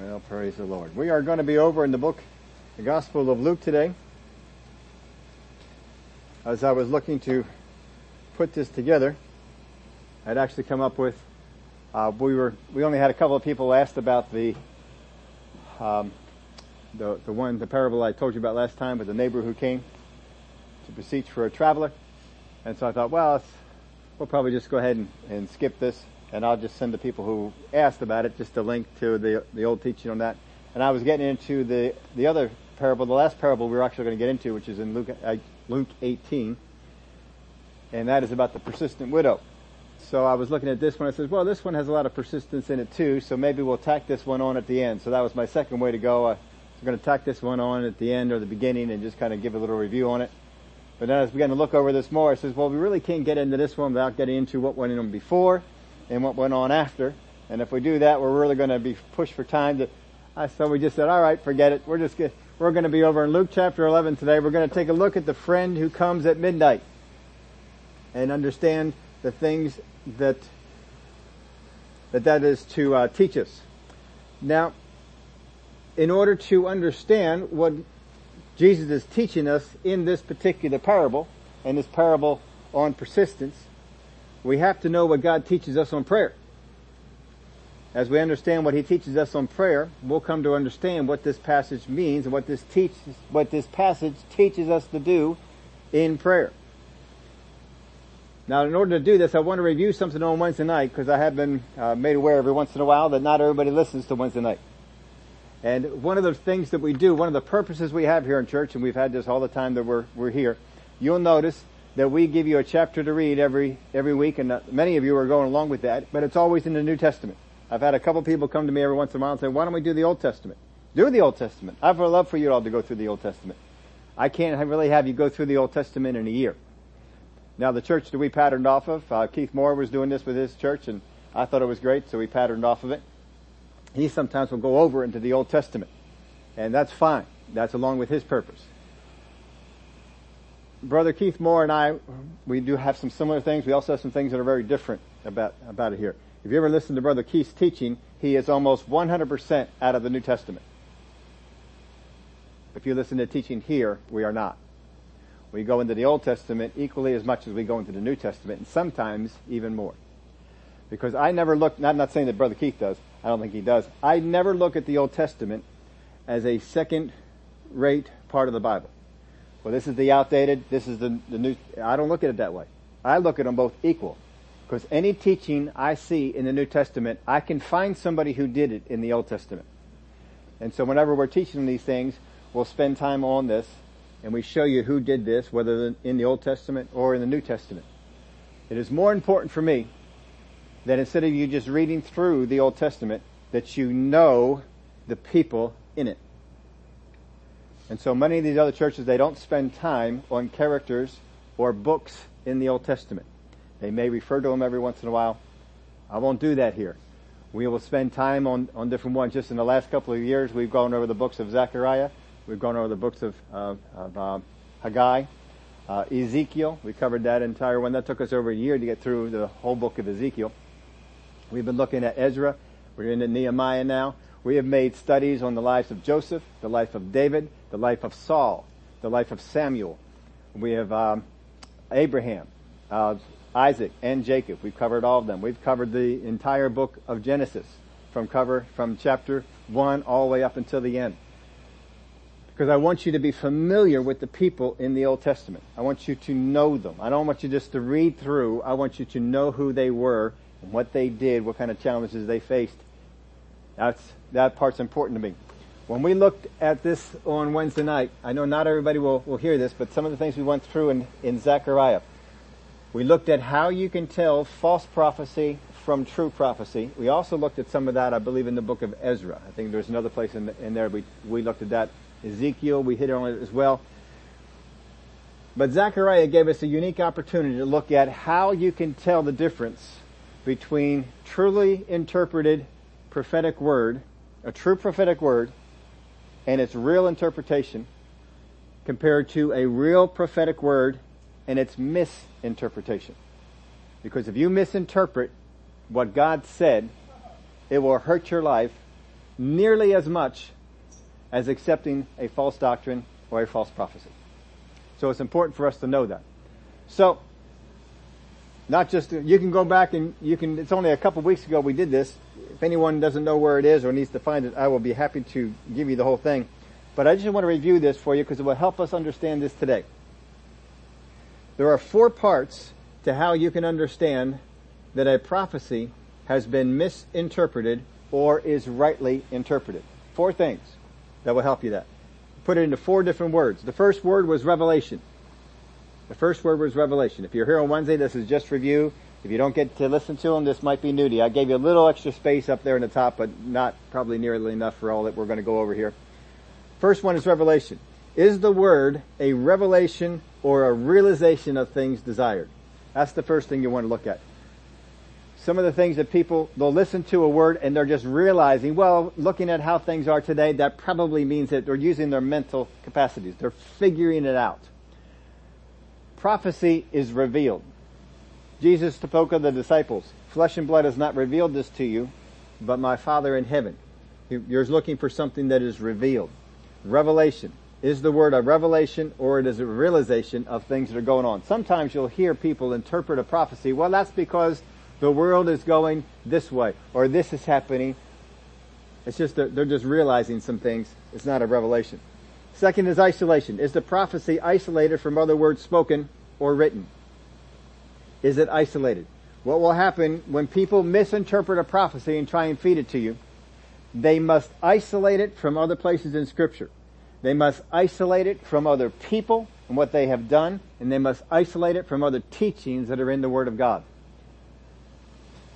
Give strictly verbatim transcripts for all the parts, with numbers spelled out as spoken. Well, praise the Lord. We are going to be over in the book, the Gospel of Luke today. As I was looking to put this together, I'd actually come up with, uh, we were, we only had a couple of people asked about the, um, the, the one, the parable I told you about last time with the neighbor who came to beseech for a traveler. And so I thought, well, it's, we'll probably just go ahead and, and skip this. And I'll just send the people who asked about it just a link to the the old teaching on that. And I was getting into the the other parable, the last parable we were actually going to get into, which is in Luke uh, Luke eighteen, and that is about the persistent widow. So I was looking at this one. I said, well, this one has a lot of persistence in it too, so maybe we'll tack this one on at the end. So that was my second way to go. I was going to tack this one on at the end or the beginning and just kind of give a little review on it. But then as we began to look over this more, I says, well, we really can't get into this one without getting into what went in them before and what went on after. And if we do that, we're really going to be pushed for time. To, uh, so we just said, all right, forget it. We're just get, we're going to be over in Luke chapter eleven today. We're going to take a look at the friend who comes at midnight and understand the things that that, that is to uh, teach us. Now, in order to understand what Jesus is teaching us in this particular parable, and this parable on persistence, we have to know what God teaches us on prayer. As we understand what He teaches us on prayer, we'll come to understand what this passage means and what this teaches, what this passage teaches us to do in prayer. Now, in order to do this, I want to review something on Wednesday night, because I have been uh, made aware every once in a while that not everybody listens to Wednesday night. And one of the things that we do, one of the purposes we have here in church, and we've had this all the time that we're we're here, you'll notice that we give you a chapter to read every every week, and many of you are going along with that, but it's always in the New Testament. I've had a couple people come to me every once in a while and say, why don't we do the Old Testament? Do the Old Testament. I would love for you all to go through the Old Testament. I can't really have you go through the Old Testament in a year. Now, the church that we patterned off of, uh, Keith Moore was doing this with his church, and I thought it was great, so we patterned off of it. He sometimes will go over into the Old Testament, and that's fine. That's along with his purpose. Brother Keith Moore and I, we do have some similar things. We also have some things that are very different about about it here. If you ever listen to Brother Keith's teaching, he is almost one hundred percent out of the New Testament. If you listen to teaching here, we are not. We go into the Old Testament equally as much as we go into the New Testament, and sometimes even more. Because I never look, I'm not saying that Brother Keith does, I don't think he does, I never look at the Old Testament as a second-rate part of the Bible. Well, this is the outdated, this is the, the new. I don't look at it that way. I look at them both equal. Because any teaching I see in the New Testament, I can find somebody who did it in the Old Testament. And so whenever we're teaching these things, we'll spend time on this, and we show you who did this, whether in the Old Testament or in the New Testament. It is more important for me that instead of you just reading through the Old Testament, that you know the people in it. And so many of these other churches, they don't spend time on characters or books in the Old Testament. They may refer to them every once in a while. I won't do that here. We will spend time on, on different ones. Just in the last couple of years, we've gone over the books of Zechariah. We've gone over the books of, uh, of uh, Haggai, uh, Ezekiel. We covered that entire one. That took us over a year to get through the whole book of Ezekiel. We've been looking at Ezra. We're into Nehemiah now. We have made studies on the lives of Joseph, the life of David, the life of Saul, the life of Samuel. We have um, Abraham, uh, Isaac, and Jacob. We've covered all of them. We've covered the entire book of Genesis from cover from chapter one all the way up until the end. Because I want you to be familiar with the people in the Old Testament. I want you to know them. I don't want you just to read through. I want you to know who they were and what they did, what kind of challenges they faced. That's, that part's important to me. When we looked at this on Wednesday night, I know not everybody will, will hear this, but some of the things we went through in, in Zechariah, we looked at how you can tell false prophecy from true prophecy. We also looked at some of that, I believe, in the book of Ezra. I think there's another place in, the, in there we, we looked at that. Ezekiel, we hit on it as well. But Zechariah gave us a unique opportunity to look at how you can tell the difference between truly interpreted prophetic word, a true prophetic word, and its real interpretation compared to a real prophetic word and its misinterpretation. Because if you misinterpret what God said, it will hurt your life nearly as much as accepting a false doctrine or a false prophecy. So it's important for us to know that. So, not just, you can go back and you can, it's only a couple weeks ago we did this. If anyone doesn't know where it is or needs to find it, I will be happy to give you the whole thing. But I just want to review this for you because it will help us understand this today. There are four parts to how you can understand that a prophecy has been misinterpreted or is rightly interpreted. Four things that will help you that. Put it into four different words. The first word was revelation. The first word was revelation. If you're here on Wednesday, this is just review. If you don't get to listen to them, this might be new to you. I gave you a little extra space up there in the top, but not probably nearly enough for all that we're going to go over here. First one is revelation. Is the word a revelation or a realization of things desired? That's the first thing you want to look at. Some of the things that people, they'll listen to a word and they're just realizing, well, looking at how things are today, that probably means that they're using their mental capacities. They're figuring it out. Prophecy is revealed. Jesus spoke of the disciples. Flesh and blood has not revealed this to you, but my Father in heaven. You're looking for something that is revealed. Revelation. Is the word a revelation or it is a realization of things that are going on? Sometimes you'll hear people interpret a prophecy, well, that's because the world is going this way or this is happening. It's just that they're just realizing some things. It's not a revelation. Second is isolation. Is the prophecy isolated from other words spoken or written? Is it isolated? What will happen when people misinterpret a prophecy and try and feed it to you? They must isolate it from other places in Scripture. They must isolate it from other people and what they have done, and they must isolate it from other teachings that are in the Word of God.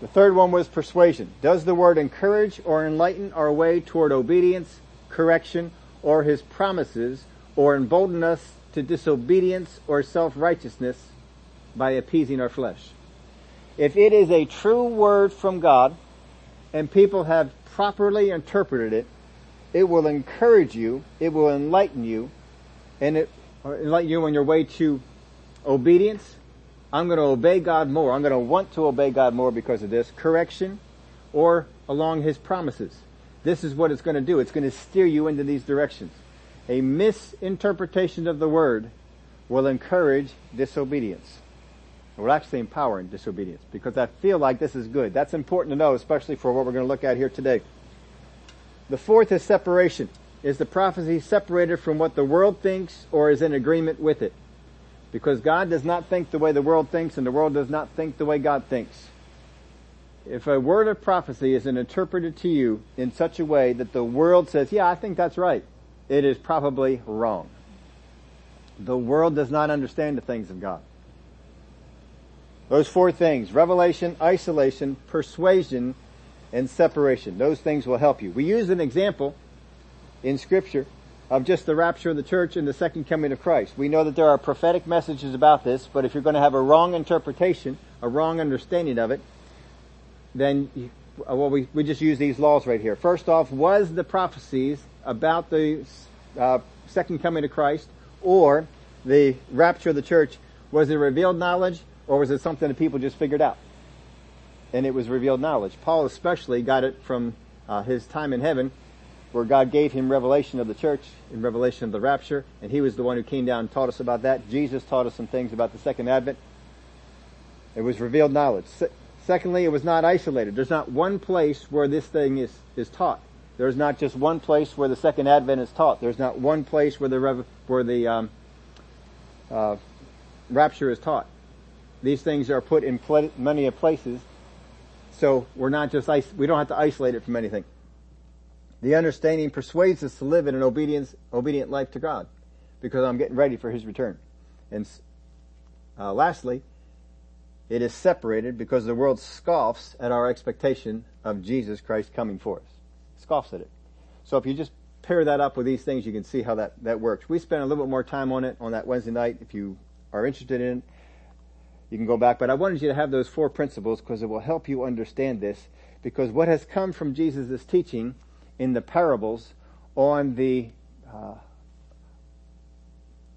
The third one was persuasion. Does the word encourage or enlighten our way toward obedience, correction, or His promises, or embolden us to disobedience or self-righteousness by appeasing our flesh? If it is a true word from God, and people have properly interpreted it, it will encourage you, it will enlighten you, and it or enlighten you on your way to obedience. I'm going to obey God more. I'm going to want to obey God more because of this. Correction, or along His promises. This is what it's going to do. It's going to steer you into these directions. A misinterpretation of the word will encourage disobedience. It will actually empower disobedience because I feel like this is good. That's important to know, especially for what we're going to look at here today. The fourth is separation. Is the prophecy separated from what the world thinks or is in agreement with it? Because God does not think the way the world thinks and the world does not think the way God thinks. If a word of prophecy is interpreted to you in such a way that the world says, yeah, I think that's right, it is probably wrong. The world does not understand the things of God. Those four things, revelation, isolation, persuasion, and separation. Those things will help you. We use an example in Scripture of just the rapture of the church and the second coming of Christ. We know that there are prophetic messages about this, but if you're going to have a wrong interpretation, a wrong understanding of it, then, you, well, we, we just use these laws right here. First off, was the prophecies about the uh, second coming of Christ or the rapture of the church, was it revealed knowledge or was it something that people just figured out? And it was revealed knowledge. Paul especially got it from uh, his time in heaven, where God gave him revelation of the church and revelation of the rapture, and he was the one who came down and taught us about that. Jesus taught us some things about the second advent. It was revealed knowledge. Se- secondly, it was not isolated. There's not one place where this thing is, is taught. There's not just one place where the second advent is taught. There's not one place where the rev- where the um, uh, rapture is taught. These things are put in pl- many places. So we're not just we don't have to isolate it from anything. The understanding persuades us to live in an obedience obedient life to God, because I'm getting ready for His return. And uh, lastly, it is separated because the world scoffs at our expectation of Jesus Christ coming for us. Scoffs at it. So if you just pair that up with these things, you can see how that that works. We spent a little bit more time on it on that Wednesday night. If you are interested in it, you can go back, but I wanted you to have those four principles because it will help you understand this, because what has come from Jesus' teaching in the parables on the uh,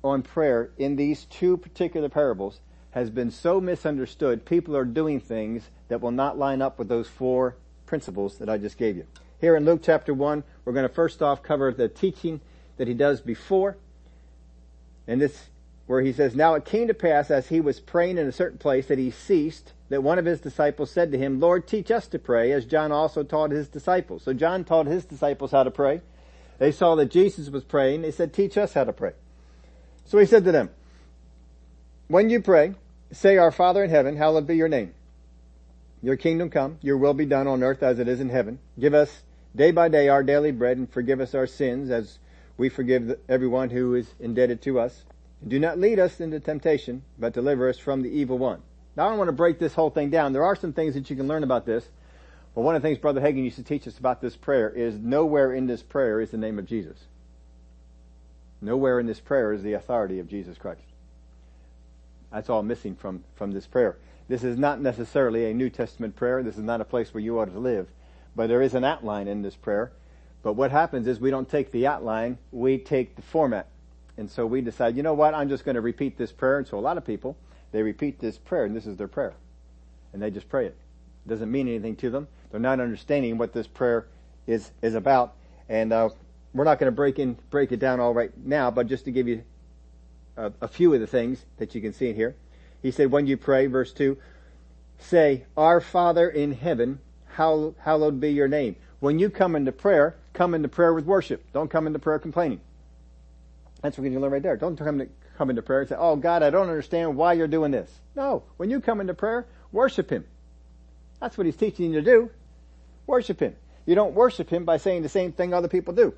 on prayer in these two particular parables has been so misunderstood. People are doing things that will not line up with those four principles that I just gave you. here in Luke chapter one, we're going to first off cover the teaching that he does before. And this, where he says, "Now it came to pass, as he was praying in a certain place, that he ceased, that one of his disciples said to him, Lord, teach us to pray, as John also taught his disciples." So John taught his disciples how to pray. They saw that Jesus was praying. They said, "Teach us how to pray." So he said to them, "When you pray, say, Our Father in heaven, hallowed be your name. Your kingdom come, your will be done on earth as it is in heaven. Give us day by day our daily bread, and forgive us our sins as we forgive everyone who is indebted to us. And do not lead us into temptation, but deliver us from the evil one." Now I don't want to break this whole thing down. There are some things that you can learn about this. But one of the things Brother Hagin used to teach us about this prayer is nowhere in this prayer is the name of Jesus. Nowhere in this prayer is the authority of Jesus Christ. That's all missing from, from this prayer. This is not necessarily a New Testament prayer. This is not a place where you ought to live. But there is an outline in this prayer. But what happens is we don't take the outline, we take the format. And so we decide, you know what, I'm just going to repeat this prayer. And so a lot of people, they repeat this prayer, and this is their prayer. And they just pray it. It doesn't mean anything to them. They're not understanding what this prayer is, is about. And uh, we're not going to break in break it down all right now, but just to give you a, a few of the things that you can see in here. He said, when you pray, verse two, say, "Our Father in heaven, hall- hallowed be your name." When you come into prayer, come into prayer with worship. Don't come into prayer complaining. That's what we're going to learn right there. Don't come, to, come into prayer and say, "Oh, God, I don't understand why you're doing this." No. When you come into prayer, worship Him. That's what He's teaching you to do. Worship Him. You don't worship Him by saying the same thing other people do.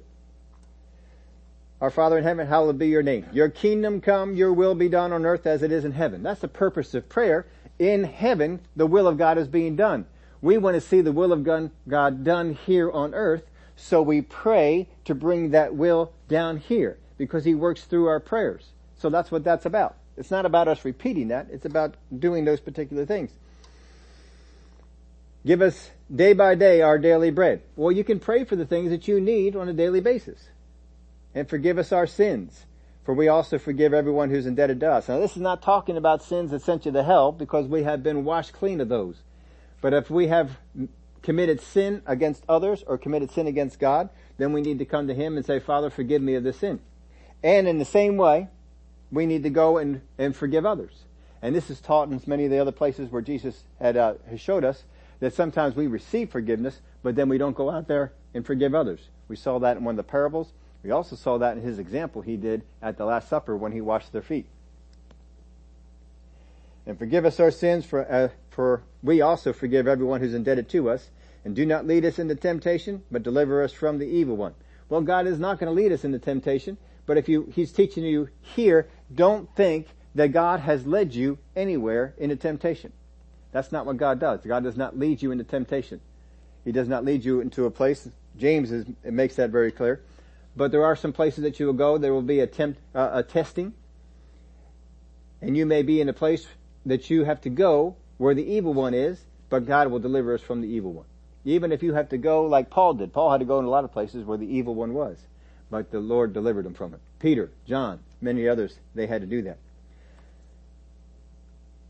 "Our Father in heaven, hallowed be your name. Your kingdom come, your will be done on earth as it is in heaven." That's the purpose of prayer. In heaven, the will of God is being done. We want to see the will of God done here on earth, so we pray to bring that will down here, because He works through our prayers. So that's what that's about. It's not about us repeating that. It's about doing those particular things. Give us day by day our daily bread. Well, you can pray for the things that you need on a daily basis. And forgive us our sins, for we also forgive everyone who's indebted to us. Now, this is not talking about sins that sent you to hell, because we have been washed clean of those. But if we have committed sin against others or committed sin against God, then we need to come to Him and say, "Father, forgive me of this sin." And in the same way, we need to go and, and forgive others. And this is taught in many of the other places where Jesus had uh, has showed us that sometimes we receive forgiveness, but then we don't go out there and forgive others. We saw that in one of the parables. We also saw that in His example He did at the Last Supper when He washed their feet. "And forgive us our sins, for uh, for we also forgive everyone who's indebted to us. And do not lead us into temptation, but deliver us from the evil one." Well, God is not going to lead us into temptation, but if you He's teaching you here, don't think that God has led you anywhere into temptation. That's not what God does. God does not lead you into temptation. He does not lead you into a place. James is, it makes that very clear. But there are some places that you will go, there will be a, tempt, uh, a testing, and you may be in a place that you have to go where the evil one is, but God will deliver us from the evil one. Even if you have to go like Paul did. Paul had to go in a lot of places where the evil one was, but the Lord delivered him from it. Peter, John, many others, they had to do that.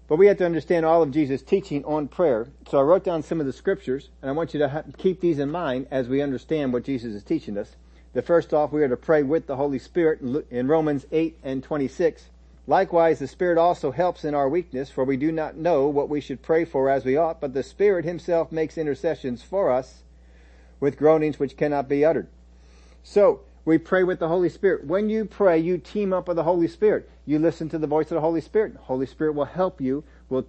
But we have to understand all of Jesus' teaching on prayer. So I wrote down some of the scriptures, and I want you to ha- keep these in mind as we understand what Jesus is teaching us. The first off, we are to pray with the Holy Spirit in Romans eight and twenty-six. "Likewise, the Spirit also helps in our weakness, for we do not know what we should pray for as we ought, but the Spirit Himself makes intercessions for us with groanings which cannot be uttered." So, we pray with the Holy Spirit. When you pray, you team up with the Holy Spirit. You listen to the voice of the Holy Spirit. The Holy Spirit will help you, will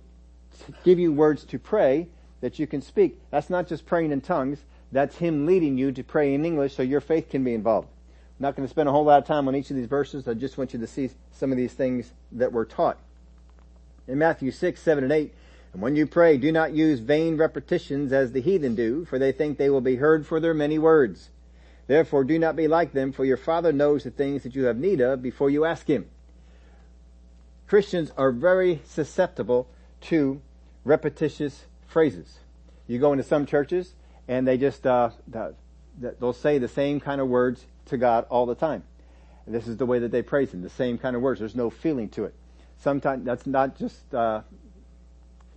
give you words to pray that you can speak. That's not just praying in tongues. That's Him leading you to pray in English so your faith can be involved. I'm not going to spend a whole lot of time on each of these verses. I just want you to see some of these things that were taught. In Matthew six, seven, and eight, "And when you pray, do not use vain repetitions as the heathen do, for they think they will be heard for their many words. Therefore do not be like them, for your Father knows the things that you have need of before you ask Him." Christians are very susceptible to repetitious phrases. You go into some churches, and they just, uh, they'll say the same kind of words to God all the time. And this is the way that they praise Him, the same kind of words. There's no feeling to it. Sometimes that's not just uh,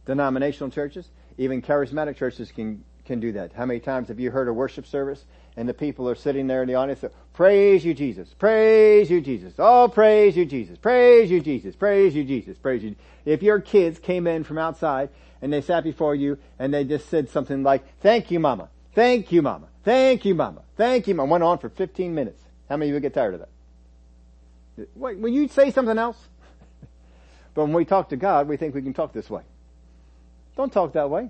denominational churches. Even charismatic churches can, can do that. How many times have you heard a worship service and the people are sitting there in the audience, praise you, Jesus, praise you, Jesus, oh, praise you, Jesus, praise you, Jesus, praise you, Jesus, praise you. If your kids came in from outside and they sat before you and they just said something like, thank you, Mama, thank you, Mama, thank you, Mama, thank you, Mama, went on for fifteen minutes. How many of you would get tired of that? What, will you say something else? But when we talk to God, we think we can talk this way. Don't talk that way.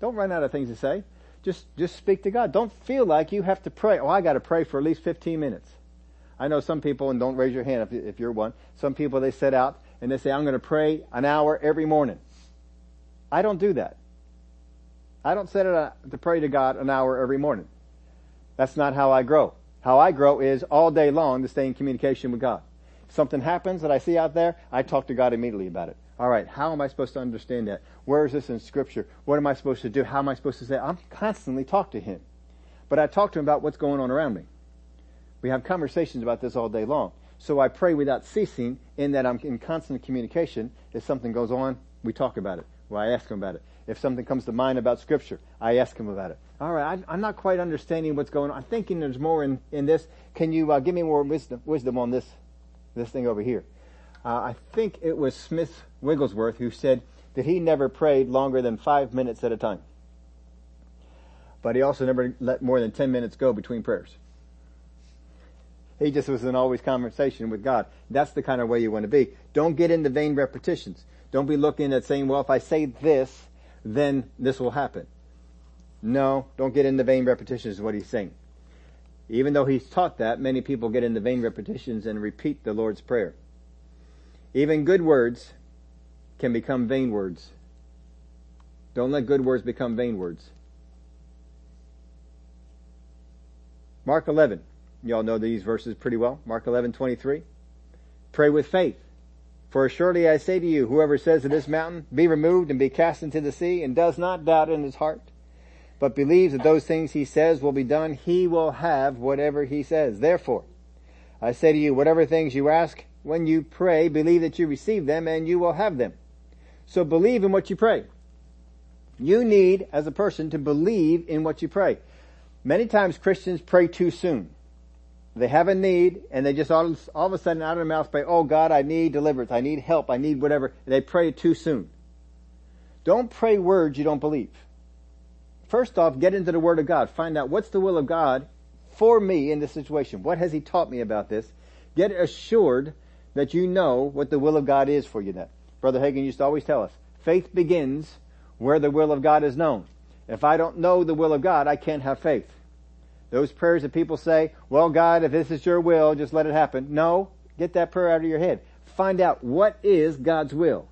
Don't run out of things to say. Just, just speak to God. Don't feel like you have to pray. Oh, I got to pray for at least fifteen minutes. I know some people, and don't raise your hand if, if you're one, some people, they sit out and they say, I'm going to pray an hour every morning. I don't do that. I don't set out to pray to God an hour every morning. That's not how I grow. How I grow is all day long to stay in communication with God. If something happens that I see out there, I talk to God immediately about it. All right, how am I supposed to understand that? Where is this in Scripture? What am I supposed to do? How am I supposed to say? I'm constantly talking to Him. But I talk to Him about what's going on around me. We have conversations about this all day long. So I pray without ceasing in that I'm in constant communication. If something goes on, we talk about it. Well, I ask Him about it. If something comes to mind about Scripture, I ask Him about it. All right, I, I'm not quite understanding what's going on. I'm thinking there's more in, in this. Can you uh, give me more wisdom, wisdom on this, this thing over here? Uh, I think it was Smith Wigglesworth who said that he never prayed longer than five minutes at a time. But he also never let more than ten minutes go between prayers. He just was in always conversation with God. That's the kind of way you want to be. Don't get into vain repetitions. Don't be looking at saying, well, if I say this, then this will happen. No, don't get into vain repetitions is what he's saying. Even though he's taught that, many people get into vain repetitions and repeat the Lord's Prayer. Even good words can become vain words. Don't let good words become vain words. Mark eleven. You all know these verses pretty well. Mark eleven twenty-three. Pray with faith. For surely I say to you, whoever says to this mountain, be removed and be cast into the sea, and does not doubt in his heart, but believes that those things he says will be done, he will have whatever he says. Therefore, I say to you, whatever things you ask, when you pray, believe that you receive them and you will have them. So believe in what you pray. You need, as a person, to believe in what you pray. Many times Christians pray too soon. They have a need and they just all, all of a sudden out of their mouth pray, oh God, I need deliverance, I need help, I need whatever. And they pray too soon. Don't pray words you don't believe. First off, get into the Word of God. Find out what's the will of God for me in this situation. What has He taught me about this? Get assured that you know what the will of God is for you then. Brother Hagin used to always tell us, faith begins where the will of God is known. If I don't know the will of God, I can't have faith. Those prayers that people say, well, God, if this is your will, just let it happen. No, get that prayer out of your head. Find out what is God's will.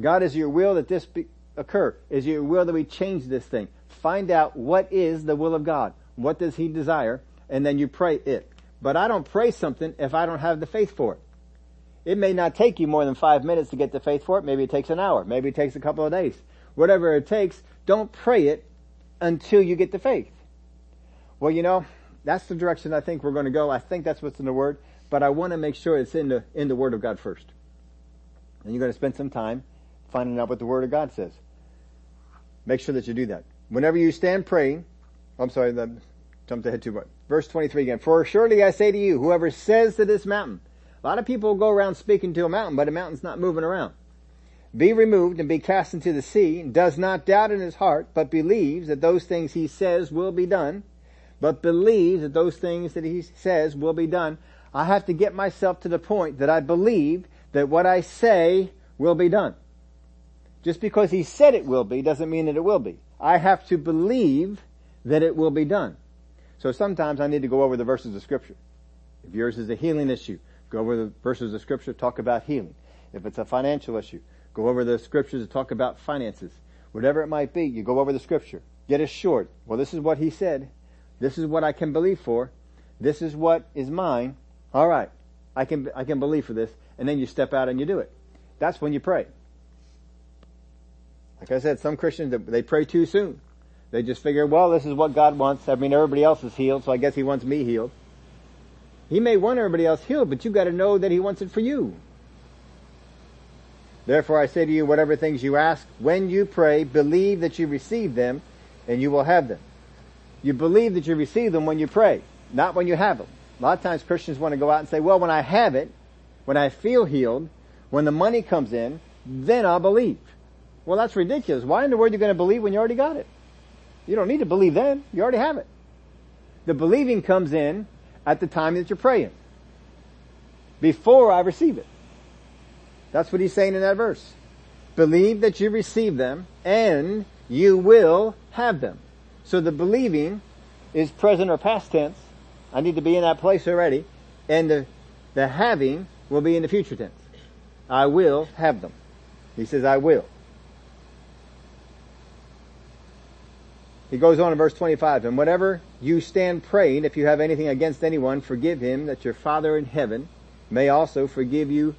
God, is your will that this be, occur? Is your will that we change this thing? Find out what is the will of God. What does He desire? And then you pray it. But I don't pray something if I don't have the faith for it. It may not take you more than five minutes to get the faith for it. Maybe it takes an hour. Maybe it takes a couple of days. Whatever it takes, don't pray it until you get the faith. Well, you know, that's the direction I think we're going to go. I think that's what's in the Word. But I want to make sure it's in the in the Word of God first. And you're going to spend some time finding out what the Word of God says. Make sure that you do that. Whenever you stand praying, I'm sorry, I jumped ahead too much. Verse twenty-three again. For surely I say to you, whoever says to this mountain, a lot of people go around speaking to a mountain, but a mountain's not moving around. Be removed and be cast into the sea, and does not doubt in his heart, but believes that those things he says will be done, but believes that those things that he says will be done. I have to get myself to the point that I believe that what I say will be done. Just because he said it will be doesn't mean that it will be. I have to believe that it will be done. So sometimes I need to go over the verses of Scripture. If yours is a healing issue, go over the verses of Scripture, talk about healing. If it's a financial issue, go over the Scriptures to talk about finances. Whatever it might be, you go over the Scripture. Get assured. Well, this is what he said. This is what I can believe for. This is what is mine. All right. I can, I can believe for this. And then you step out and you do it. That's when you pray. Like I said, some Christians, they pray too soon. They just figure, well, this is what God wants. I mean, everybody else is healed, so I guess He wants me healed. He may want everybody else healed, but you've got to know that He wants it for you. Therefore, I say to you, whatever things you ask, when you pray, believe that you receive them, and you will have them. You believe that you receive them when you pray, not when you have them. A lot of times Christians want to go out and say, well, when I have it, when I feel healed, when the money comes in, then I'll believe. Well, that's ridiculous. Why in the world are you going to believe when you already got it? You don't need to believe then. You already have it. The believing comes in at the time that you're praying, before I receive it. That's what he's saying in that verse. Believe that you receive them, and you will have them. So the believing is present or past tense. I need to be in that place already. And the, the having will be in the future tense. I will have them. He says, I will. He goes on in verse twenty-five, and whenever you stand praying, if you have anything against anyone, forgive him, that your Father in heaven may also forgive you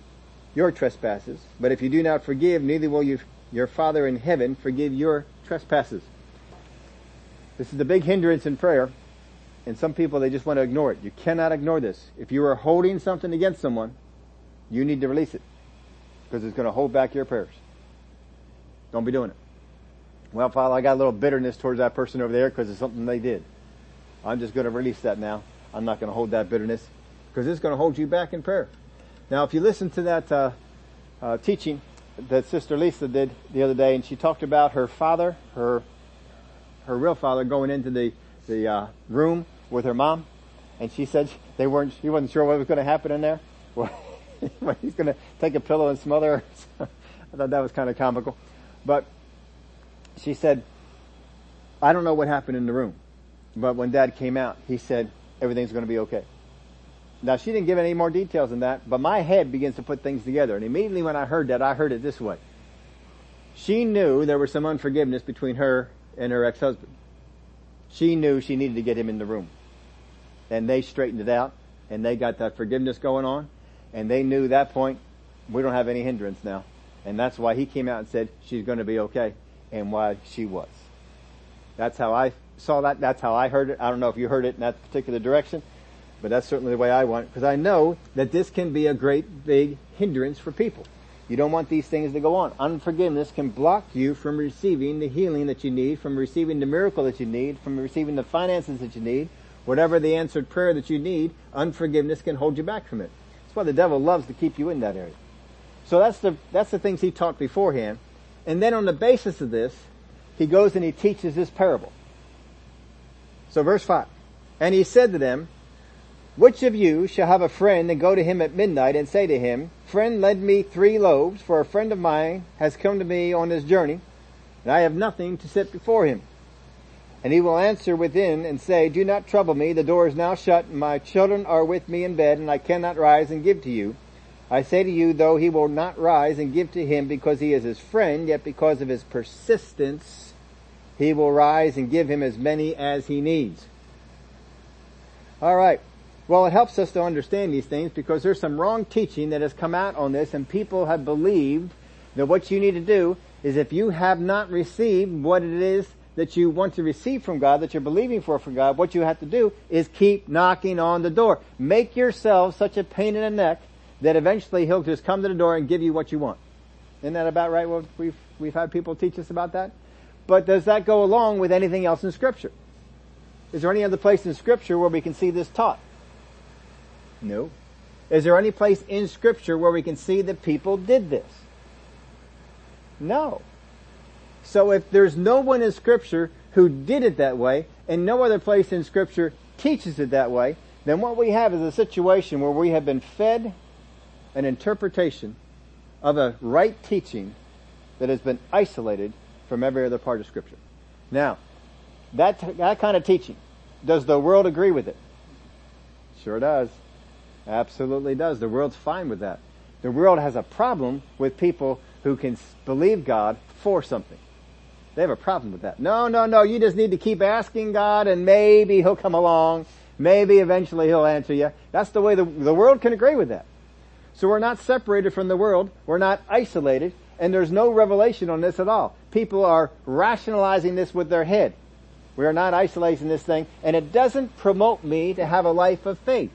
your trespasses. But if you do not forgive, neither will you, your Father in heaven forgive your trespasses. This is the big hindrance in prayer, and some people, they just want to ignore it. You cannot ignore this. If you are holding something against someone, you need to release it, because it's going to hold back your prayers. Don't be doing it. Well, Father, I got a little bitterness towards that person over there because it's something they did. I'm just going to release that now. I'm not going to hold that bitterness, because it's going to hold you back in prayer. Now, if you listen to that uh, uh, teaching that Sister Lisa did the other day, and she talked about her father, her her real father, going into the the uh, room with her mom, and she said they weren't. She wasn't sure what was going to happen in there. Well, he's going to take a pillow and smother her. I thought that was kind of comical, but. She said, I don't know what happened in the room, but when Dad came out, he said, everything's going to be okay. Now, she didn't give any more details than that, but my head begins to put things together. And immediately when I heard that, I heard it this way. She knew there was some unforgiveness between her and her ex-husband. She knew she needed to get him in the room. And they straightened it out, and they got that forgiveness going on, and they knew at that point, we don't have any hindrance now. And that's why he came out and said, she's going to be okay. And why she was. That's how I saw that. That's how I heard it. I don't know if you heard it in that particular direction, but that's certainly the way I want it, because I know that this can be a great big hindrance for people. You don't want these things to go on. Unforgiveness can block you from receiving the healing that you need, from receiving the miracle that you need, from receiving the finances that you need, whatever the answered prayer that you need. Unforgiveness can hold you back from it. That's why the devil loves to keep you in that area. So that's the that's the things he taught beforehand. And then on the basis of this, he goes and he teaches this parable. So verse five. And he said to them, which of you shall have a friend and go to him at midnight and say to him, friend, lend me three loaves, for a friend of mine has come to me on this journey, and I have nothing to set before him. And he will answer within and say, do not trouble me, the door is now shut, and my children are with me in bed, and I cannot rise and give to you. I say to you, though he will not rise and give to him because he is his friend, yet because of his persistence, he will rise and give him as many as he needs. All right. Well, it helps us to understand these things, because there's some wrong teaching that has come out on this, and people have believed that what you need to do is, if you have not received what it is that you want to receive from God, that you're believing for from God, what you have to do is keep knocking on the door. Make yourself such a pain in the neck that eventually he'll just come to the door and give you what you want. Isn't that about right? Well, we've, we've had people teach us about that. But does that go along with anything else in Scripture? Is there any other place in Scripture where we can see this taught? No. Is there any place in Scripture where we can see that people did this? No. So if there's no one in Scripture who did it that way, and no other place in Scripture teaches it that way, then what we have is a situation where we have been fed an interpretation of a right teaching that has been isolated from every other part of Scripture. Now, that that kind of teaching, does the world agree with it? Sure does. Absolutely does. The world's fine with that. The world has a problem with people who can believe God for something. They have a problem with that. No, no, no, you just need to keep asking God, and maybe he'll come along. Maybe eventually he'll answer you. That's the way the, the world can agree with that. So we're not separated from the world, we're not isolated, and there's no revelation on this at all. People are rationalizing this with their head. We are not isolating this thing, and it doesn't promote me to have a life of faith.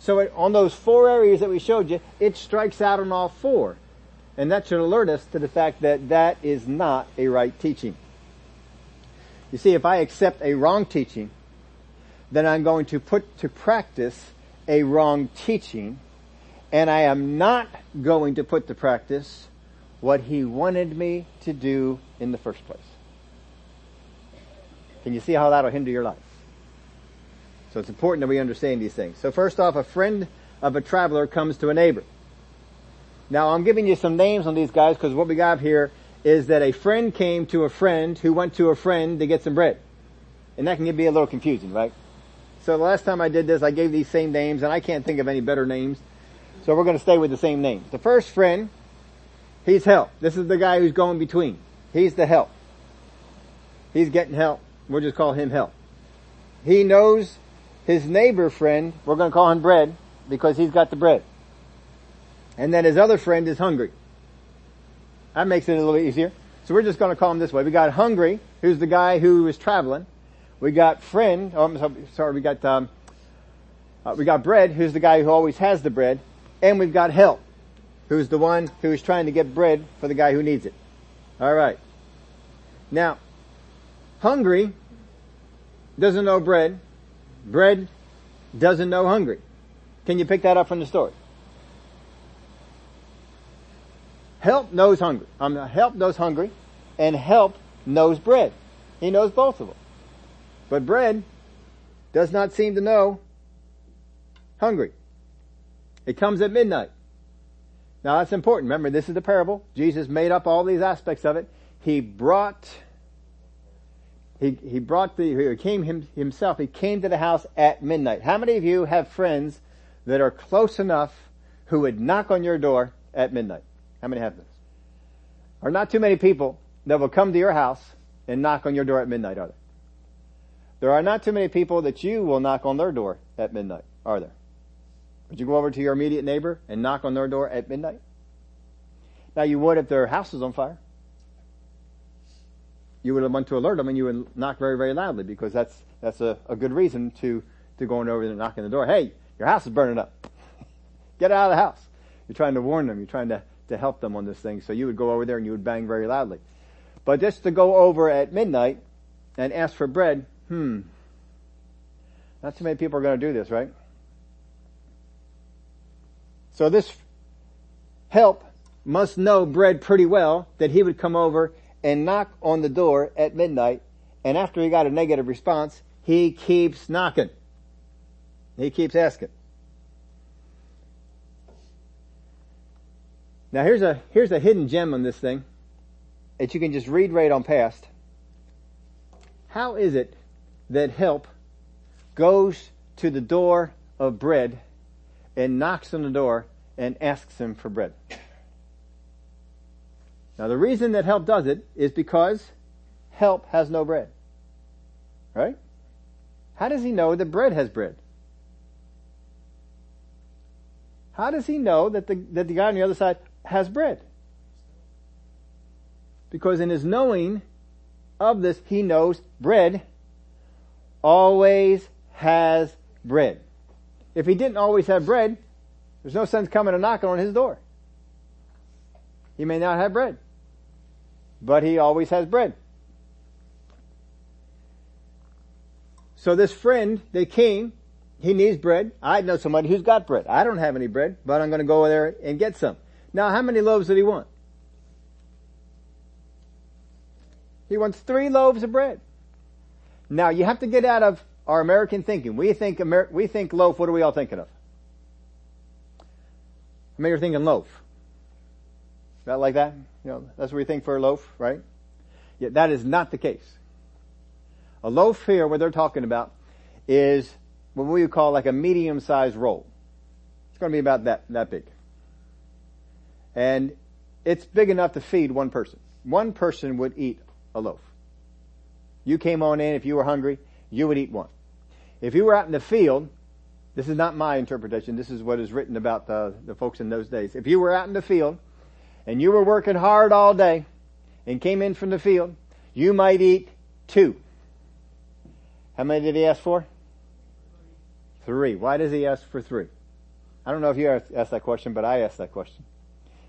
So it, on those four areas that we showed you, it strikes out on all four. And that should alert us to the fact that that is not a right teaching. You see, if I accept a wrong teaching, then I'm going to put to practice a wrong teaching, and I am not going to put to practice what he wanted me to do in the first place. Can you see how that'll hinder your life? So it's important that we understand these things. So first off, a friend of a traveler comes to a neighbor. Now I'm giving you some names on these guys because what we got here is that a friend came to a friend who went to a friend to get some bread. And that can be a little confusing, right? So the last time I did this, I gave these same names, and I can't think of any better names. So we're going to stay with the same names. The first friend, he's help. This is the guy who's going between. He's the help. He's getting help. We'll just call him help. He knows his neighbor friend. We're going to call him bread because he's got the bread. And then his other friend is hungry. That makes it a little bit easier. So we're just going to call him this way. We got hungry, who's the guy who is traveling. We got friend, oh, I'm sorry, we got, um, uh, we got bread, who's the guy who always has the bread. And we've got help, who's the one who's trying to get bread for the guy who needs it. Alright. Now, hungry doesn't know bread. Bread doesn't know hungry. Can you pick that up from the story? Help knows hungry. Um, help knows hungry, and help knows bread. He knows both of them. But bread does not seem to know hungry. It comes at midnight. Now that's important. Remember, this is the parable. Jesus made up all these aspects of it. He brought, he, he brought the, he came him, himself, he came to the house at midnight. How many of you have friends that are close enough who would knock on your door at midnight? How many have this? Are not too many people that will come to your house and knock on your door at midnight, are there? There are not too many people that you will knock on their door at midnight, are there? Would you go over to your immediate neighbor and knock on their door at midnight? Now, you would if their house is on fire. You would have wanted to alert them, and you would knock very, very loudly because that's that's a, a good reason to, to going over there and knocking the door. Hey, your house is burning up. Get out of the house. You're trying to warn them. You're trying to, to help them on this thing. So you would go over there and you would bang very loudly. But just to go over at midnight and ask for bread, Hmm. Not too many people are going to do this, right? So this help must know bread pretty well that he would come over and knock on the door at midnight. And after he got a negative response, he keeps knocking. He keeps asking. Now here's a, here's a hidden gem on this thing that you can just read right on past. How is it that help goes to the door of bread and knocks on the door and asks him for bread? Now the reason that help does it is because help has no bread. Right? How does he know that bread has bread? How does he know that the, that the guy on the other side has bread? Because in his knowing of this, he knows bread always has bread. If he didn't always have bread, there's no sense coming and knocking on his door. He may not have bread, but he always has bread. So this friend, they came, he needs bread. I know somebody who's got bread. I don't have any bread, but I'm going to go there and get some. Now, how many loaves did he want? He wants three loaves of bread. Now, you have to get out of our American thinking. We think Amer- we think loaf. What are we all thinking of? I mean, you're thinking loaf. About like that? You know, that's what we think for a loaf, right? Yet that is not the case. A loaf here, what they're talking about, is what we would call like a medium-sized roll. It's going to be about that, that big. And it's big enough to feed one person. One person would eat a loaf. You came on in, if you were hungry, you would eat one. If you were out in the field, this is not my interpretation, this is what is written about the, the folks in those days. If you were out in the field, and you were working hard all day, and came in from the field, you might eat two. How many did he ask for? Three. Why does he ask for three? I don't know if you asked that question, but I asked that question.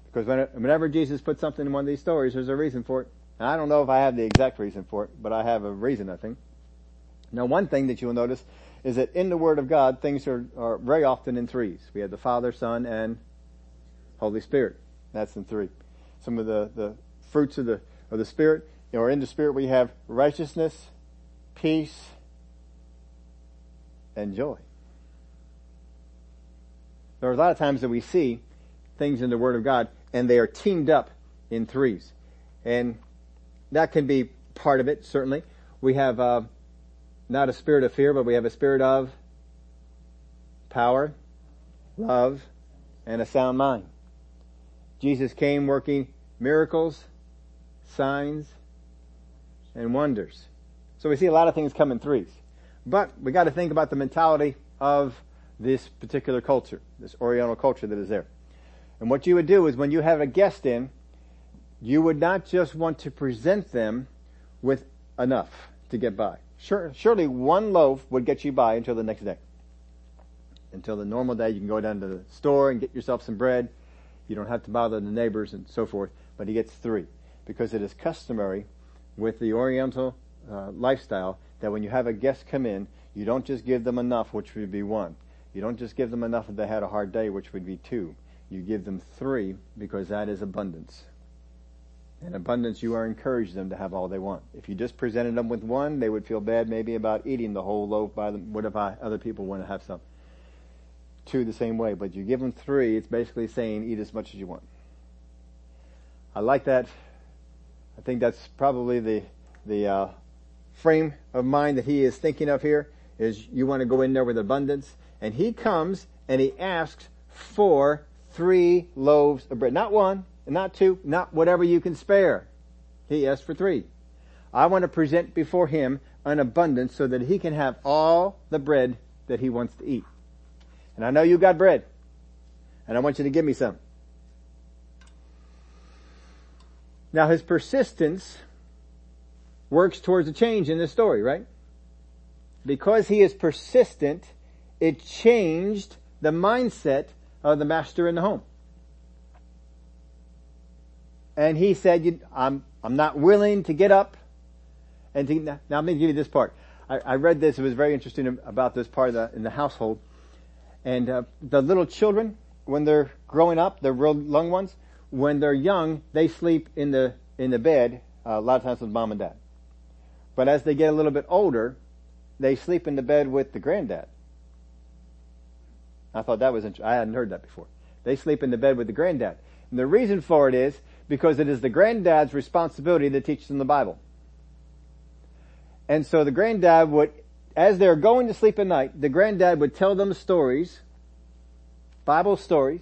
Because whenever Jesus puts something in one of these stories, there's a reason for it. And I don't know if I have the exact reason for it, but I have a reason, I think. Now, one thing that you will notice is that in the Word of God, things are, are very often in threes. We have the Father, Son, and Holy Spirit. That's in three. Some of the, the fruits of the of the Spirit, you know, or in the Spirit, we have righteousness, peace, and joy. There are a lot of times that we see things in the Word of God, and they are teamed up in threes. And that can be part of it, certainly. We have uh, not a spirit of fear, but we have a spirit of power, love, and a sound mind. Jesus came working miracles, signs, and wonders. So we see a lot of things come in threes. But we got to think about the mentality of this particular culture, this Oriental culture that is there. And what you would do is when you have a guest in, you would not just want to present them with enough to get by. Sure, surely one loaf would get you by until the next day. Until the normal day, you can go down to the store and get yourself some bread. You don't have to bother the neighbors and so forth. But he gets three. Because it is customary with the Oriental uh, lifestyle that when you have a guest come in, you don't just give them enough, which would be one. You don't just give them enough if they had a hard day, which would be two. You give them three because that is abundance. In abundance, you are encouraging them to have all they want. If you just presented them with one, they would feel bad maybe about eating the whole loaf by them. What if I, other people want to have some? Two the same way, but you give them three, it's basically saying eat as much as you want. I like that. I think that's probably the the uh, frame of mind that he is thinking of here, is you want to go in there with abundance. And he comes and he asks for three loaves of bread. Not one, not two, not whatever you can spare. He asked for three. I want to present before him an abundance so that he can have all the bread that he wants to eat. And I know you got bread, and I want you to give me some. Now, his persistence works towards a change in this story, right? Because he is persistent, it changed the mindset of the master in the home. And he said, I'm, I'm not willing to get up. And to, now let me give you this part. I, I read this. It was very interesting about this part of the, in the household. And uh, the little children, when they're growing up, the real young ones, when they're young, they sleep in the in the bed uh, a lot of times with mom and dad. But as they get a little bit older, they sleep in the bed with the granddad. I thought that was interesting. I hadn't heard that before. They sleep in the bed with the granddad. And the reason for it is because it is the granddad's responsibility to teach them the Bible. And so the granddad would, as they're going to sleep at night, the granddad would tell them stories, Bible stories,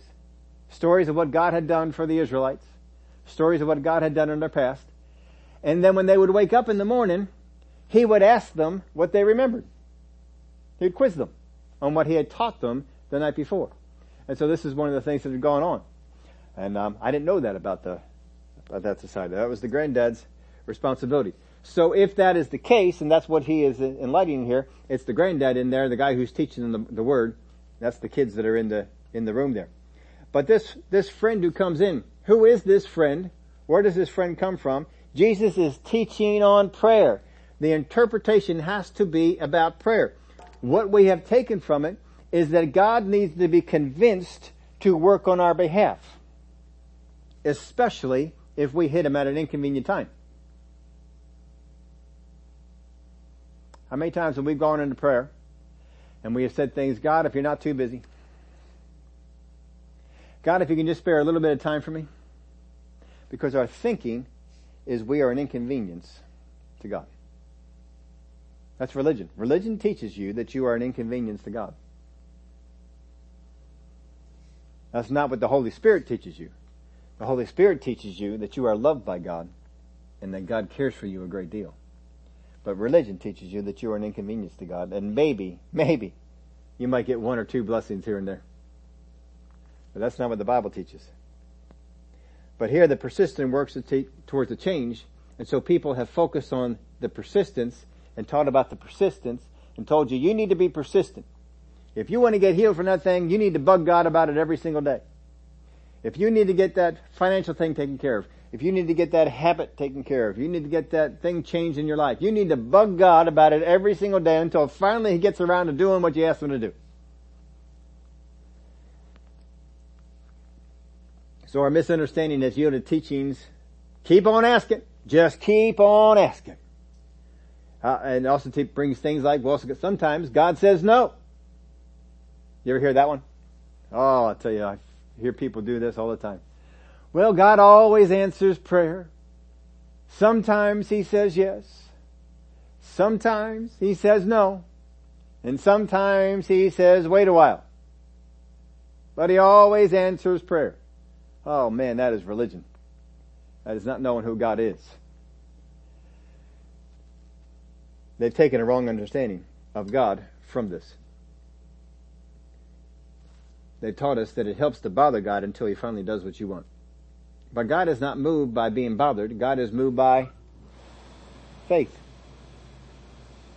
stories of what God had done for the Israelites, stories of what God had done in their past. And then when they would wake up in the morning, he would ask them what they remembered. He'd quiz them on what he had taught them the night before. And so this is one of the things that had gone on. And um, I didn't know that about the about that society. That was the granddad's responsibility. So if that is the case, and that's what he is enlightening here, it's the granddad in there, the guy who's teaching them the, the word. That's the kids that are in the in the room there. But this this friend who comes in, who is this friend? Where does this friend come from? Jesus is teaching on prayer. The interpretation has to be about prayer. What we have taken from it is that God needs to be convinced to work on our behalf, especially if we hit him at an inconvenient time. How many times have we gone into prayer and we have said things, God, if you're not too busy, God, if you can just spare a little bit of time for me, because our thinking is we are an inconvenience to God. That's religion. Religion teaches you that you are an inconvenience to God. That's not what the Holy Spirit teaches you. The Holy Spirit teaches you that you are loved by God and that God cares for you a great deal. But religion teaches you that you are an inconvenience to God. And maybe, maybe, you might get one or two blessings here and there. But that's not what the Bible teaches. But here the persistence works to t- towards a change. And so people have focused on the persistence and taught about the persistence and told you, you need to be persistent. If you want to get healed from that thing, you need to bug God about it every single day. If you need to get that financial thing taken care of, if you need to get that habit taken care of, you need to get that thing changed in your life, you need to bug God about it every single day until finally He gets around to doing what you asked Him to do. So our misunderstanding has yielded teachings. Keep on asking. Just keep on asking. Uh, and also t- brings things like, well, sometimes God says no. You ever hear that one? Oh, I tell you, I hear people do this all the time. Well, God always answers prayer. Sometimes He says yes. Sometimes He says no. And sometimes He says wait a while. But He always answers prayer. Oh man, that is religion. That is not knowing who God is. They've taken a wrong understanding of God from this. They've taught us that it helps to bother God until He finally does what you want. But God is not moved by being bothered. God is moved by faith.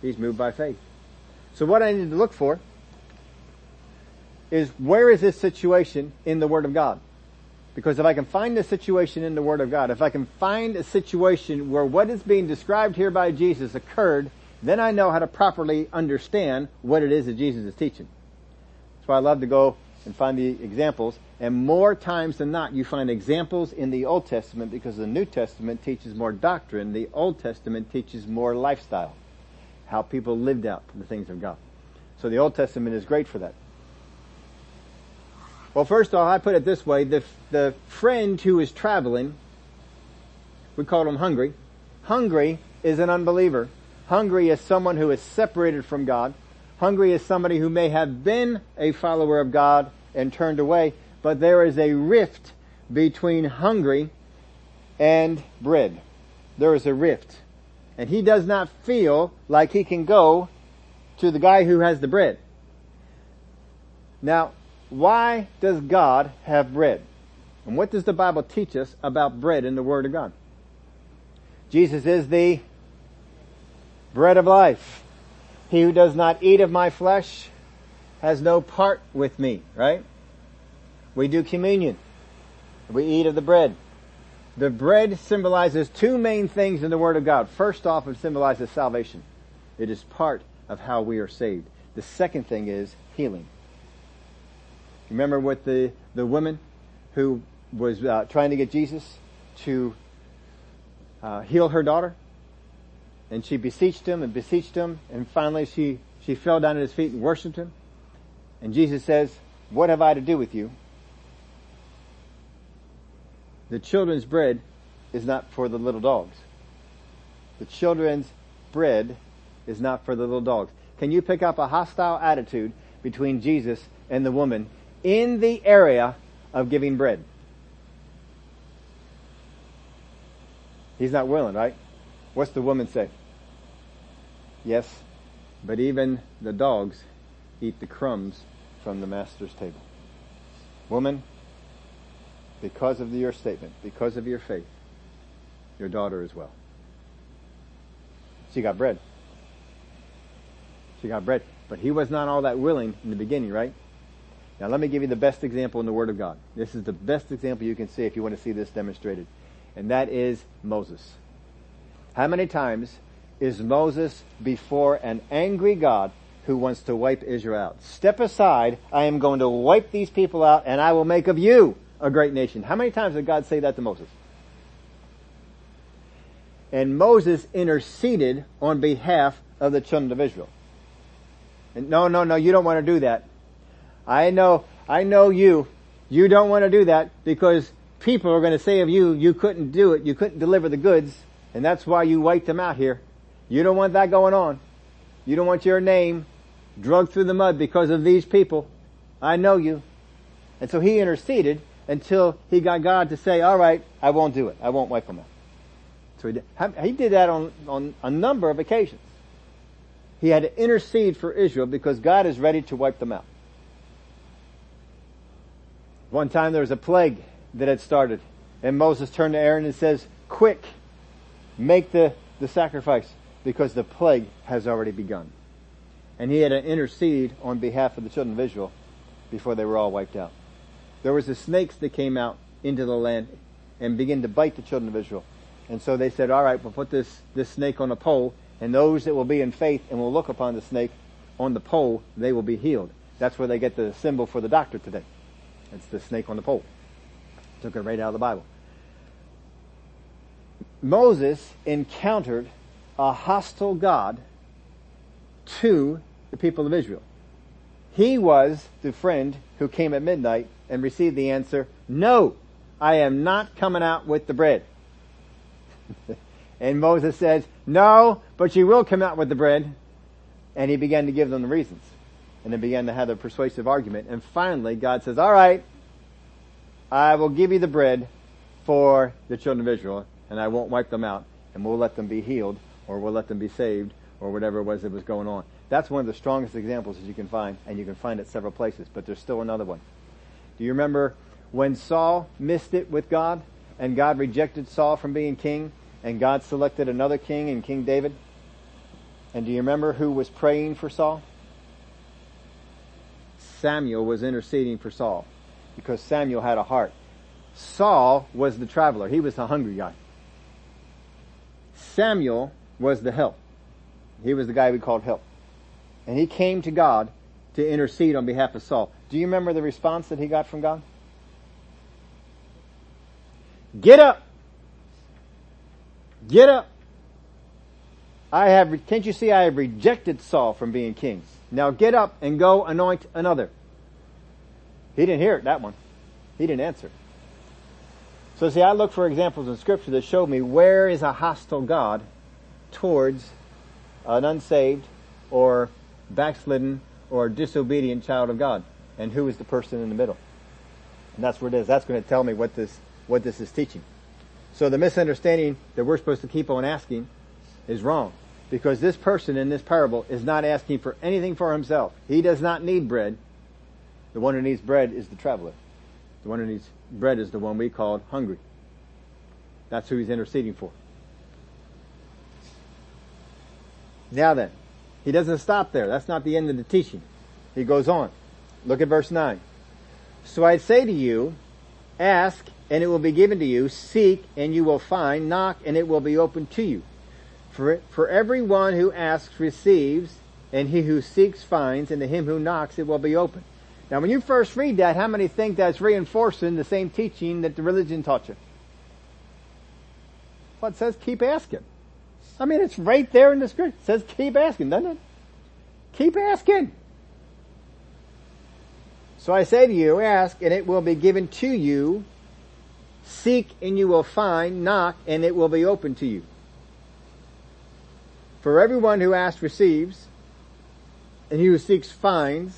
He's moved by faith. So what I need to look for is, where is this situation in the Word of God? Because if I can find a situation in the Word of God, if I can find a situation where what is being described here by Jesus occurred, then I know how to properly understand what it is that Jesus is teaching. That's why I love to go and find the examples. And more times than not, you find examples in the Old Testament, because the New Testament teaches more doctrine. The Old Testament teaches more lifestyle, how people lived out the things of God. So the Old Testament is great for that. Well, first off, I put it this way. The, the friend who is traveling, we call him hungry. Hungry is an unbeliever. Hungry is someone who is separated from God. Hungry is somebody who may have been a follower of God and turned away, but there is a rift between hungry and bread. There is a rift. And he does not feel like he can go to the guy who has the bread. Now, why does God have bread? And what does the Bible teach us about bread in the Word of God? Jesus is the bread of life. He who does not eat of my flesh has no part with me, right? We do communion. We eat of the bread. The bread symbolizes two main things in the Word of God. First off, it symbolizes salvation. It is part of how we are saved. The second thing is healing. Remember with the, the woman who was uh, trying to get Jesus to uh, heal her daughter? And she beseeched him and beseeched him, and finally she, she fell down at his feet and worshipped him. And Jesus says, what have I to do with you? The children's bread is not for the little dogs. The children's bread is not for the little dogs. Can you pick up a hostile attitude between Jesus and the woman in the area of giving bread? He's not willing, right? What's the woman say? Yes, but even the dogs eat the crumbs from the master's table. Woman, because of your statement, because of your faith, your daughter is well. She got bread. She got bread. But he was not all that willing in the beginning, right? Now let me give you the best example in the Word of God. This is the best example you can see if you want to see this demonstrated. And that is Moses. How many times is Moses before an angry God who wants to wipe Israel out? Step aside, I am going to wipe these people out, and I will make of you a great nation. How many times did God say that to Moses? And Moses interceded on behalf of the children of Israel. And no, no, no, you don't want to do that. I know, I know you. You don't want to do that because people are going to say of you, you couldn't do it, you couldn't deliver the goods. And that's why you wiped them out here. You don't want that going on. You don't want your name dragged through the mud because of these people. I know you. And so he interceded until he got God to say, all right, I won't do it. I won't wipe them out. So he did, he did that on, on a number of occasions. He had to intercede for Israel because God is ready to wipe them out. One time there was a plague that had started. And Moses turned to Aaron and says, quick, make the, the sacrifice because the plague has already begun. And he had to intercede on behalf of the children of Israel before they were all wiped out. There was the snakes that came out into the land and begin to bite the children of Israel. And so they said, all right, we'll put this, this snake on a pole, and those that will be in faith and will look upon the snake on the pole, they will be healed. That's where they get the symbol for the doctor today. It's the snake on the pole. Took it right out of the Bible. Moses encountered a hostile God to the people of Israel. He was the friend who came at midnight and received the answer, no, I am not coming out with the bread. And Moses says, no, but you will come out with the bread. And he began to give them the reasons. And they began to have a persuasive argument. And finally, God says, all right, I will give you the bread for the children of Israel, and I won't wipe them out, and we'll let them be healed, or we'll let them be saved, or whatever it was that was going on. That's one of the strongest examples that you can find, and you can find it several places, but there's still another one. Do you remember when Saul missed it with God, and God rejected Saul from being king, and God selected another king in King David? And do you remember who was praying for Saul? Samuel was interceding for Saul, because Samuel had a heart. Saul was the traveler. He was the hungry guy. Samuel was the help. He was the guy we called help. And he came to God to intercede on behalf of Saul. Do you remember the response that he got from God? Get up! Get up! I have, can't you see I have rejected Saul from being king? Now get up and go anoint another. He didn't hear it, that one. He didn't answer. So see, I look for examples in Scripture that show me where is a hostile God towards an unsaved or backslidden or disobedient child of God, and who is the person in the middle. And that's where it is. That's going to tell me what this, what this is teaching. So the misunderstanding that we're supposed to keep on asking is wrong, because this person in this parable is not asking for anything for himself. He does not need bread. The one who needs bread is the traveler. The one who needs bread is the one we called hungry. That's who he's interceding for. Now then, he doesn't stop there. That's not the end of the teaching. He goes on. Look at verse nine. So I say to you, ask and it will be given to you. Seek and you will find. Knock and it will be opened to you. For, for everyone who asks receives, and he who seeks finds, and to him who knocks it will be opened. Now, when you first read that, how many think that's reinforcing the same teaching that the religion taught you? Well, it says keep asking. I mean, it's right there in the Scripture. It says keep asking, doesn't it? Keep asking. So I say to you, ask, and it will be given to you. Seek, and you will find. Knock, and it will be opened to you. For everyone who asks receives, and he who seeks finds,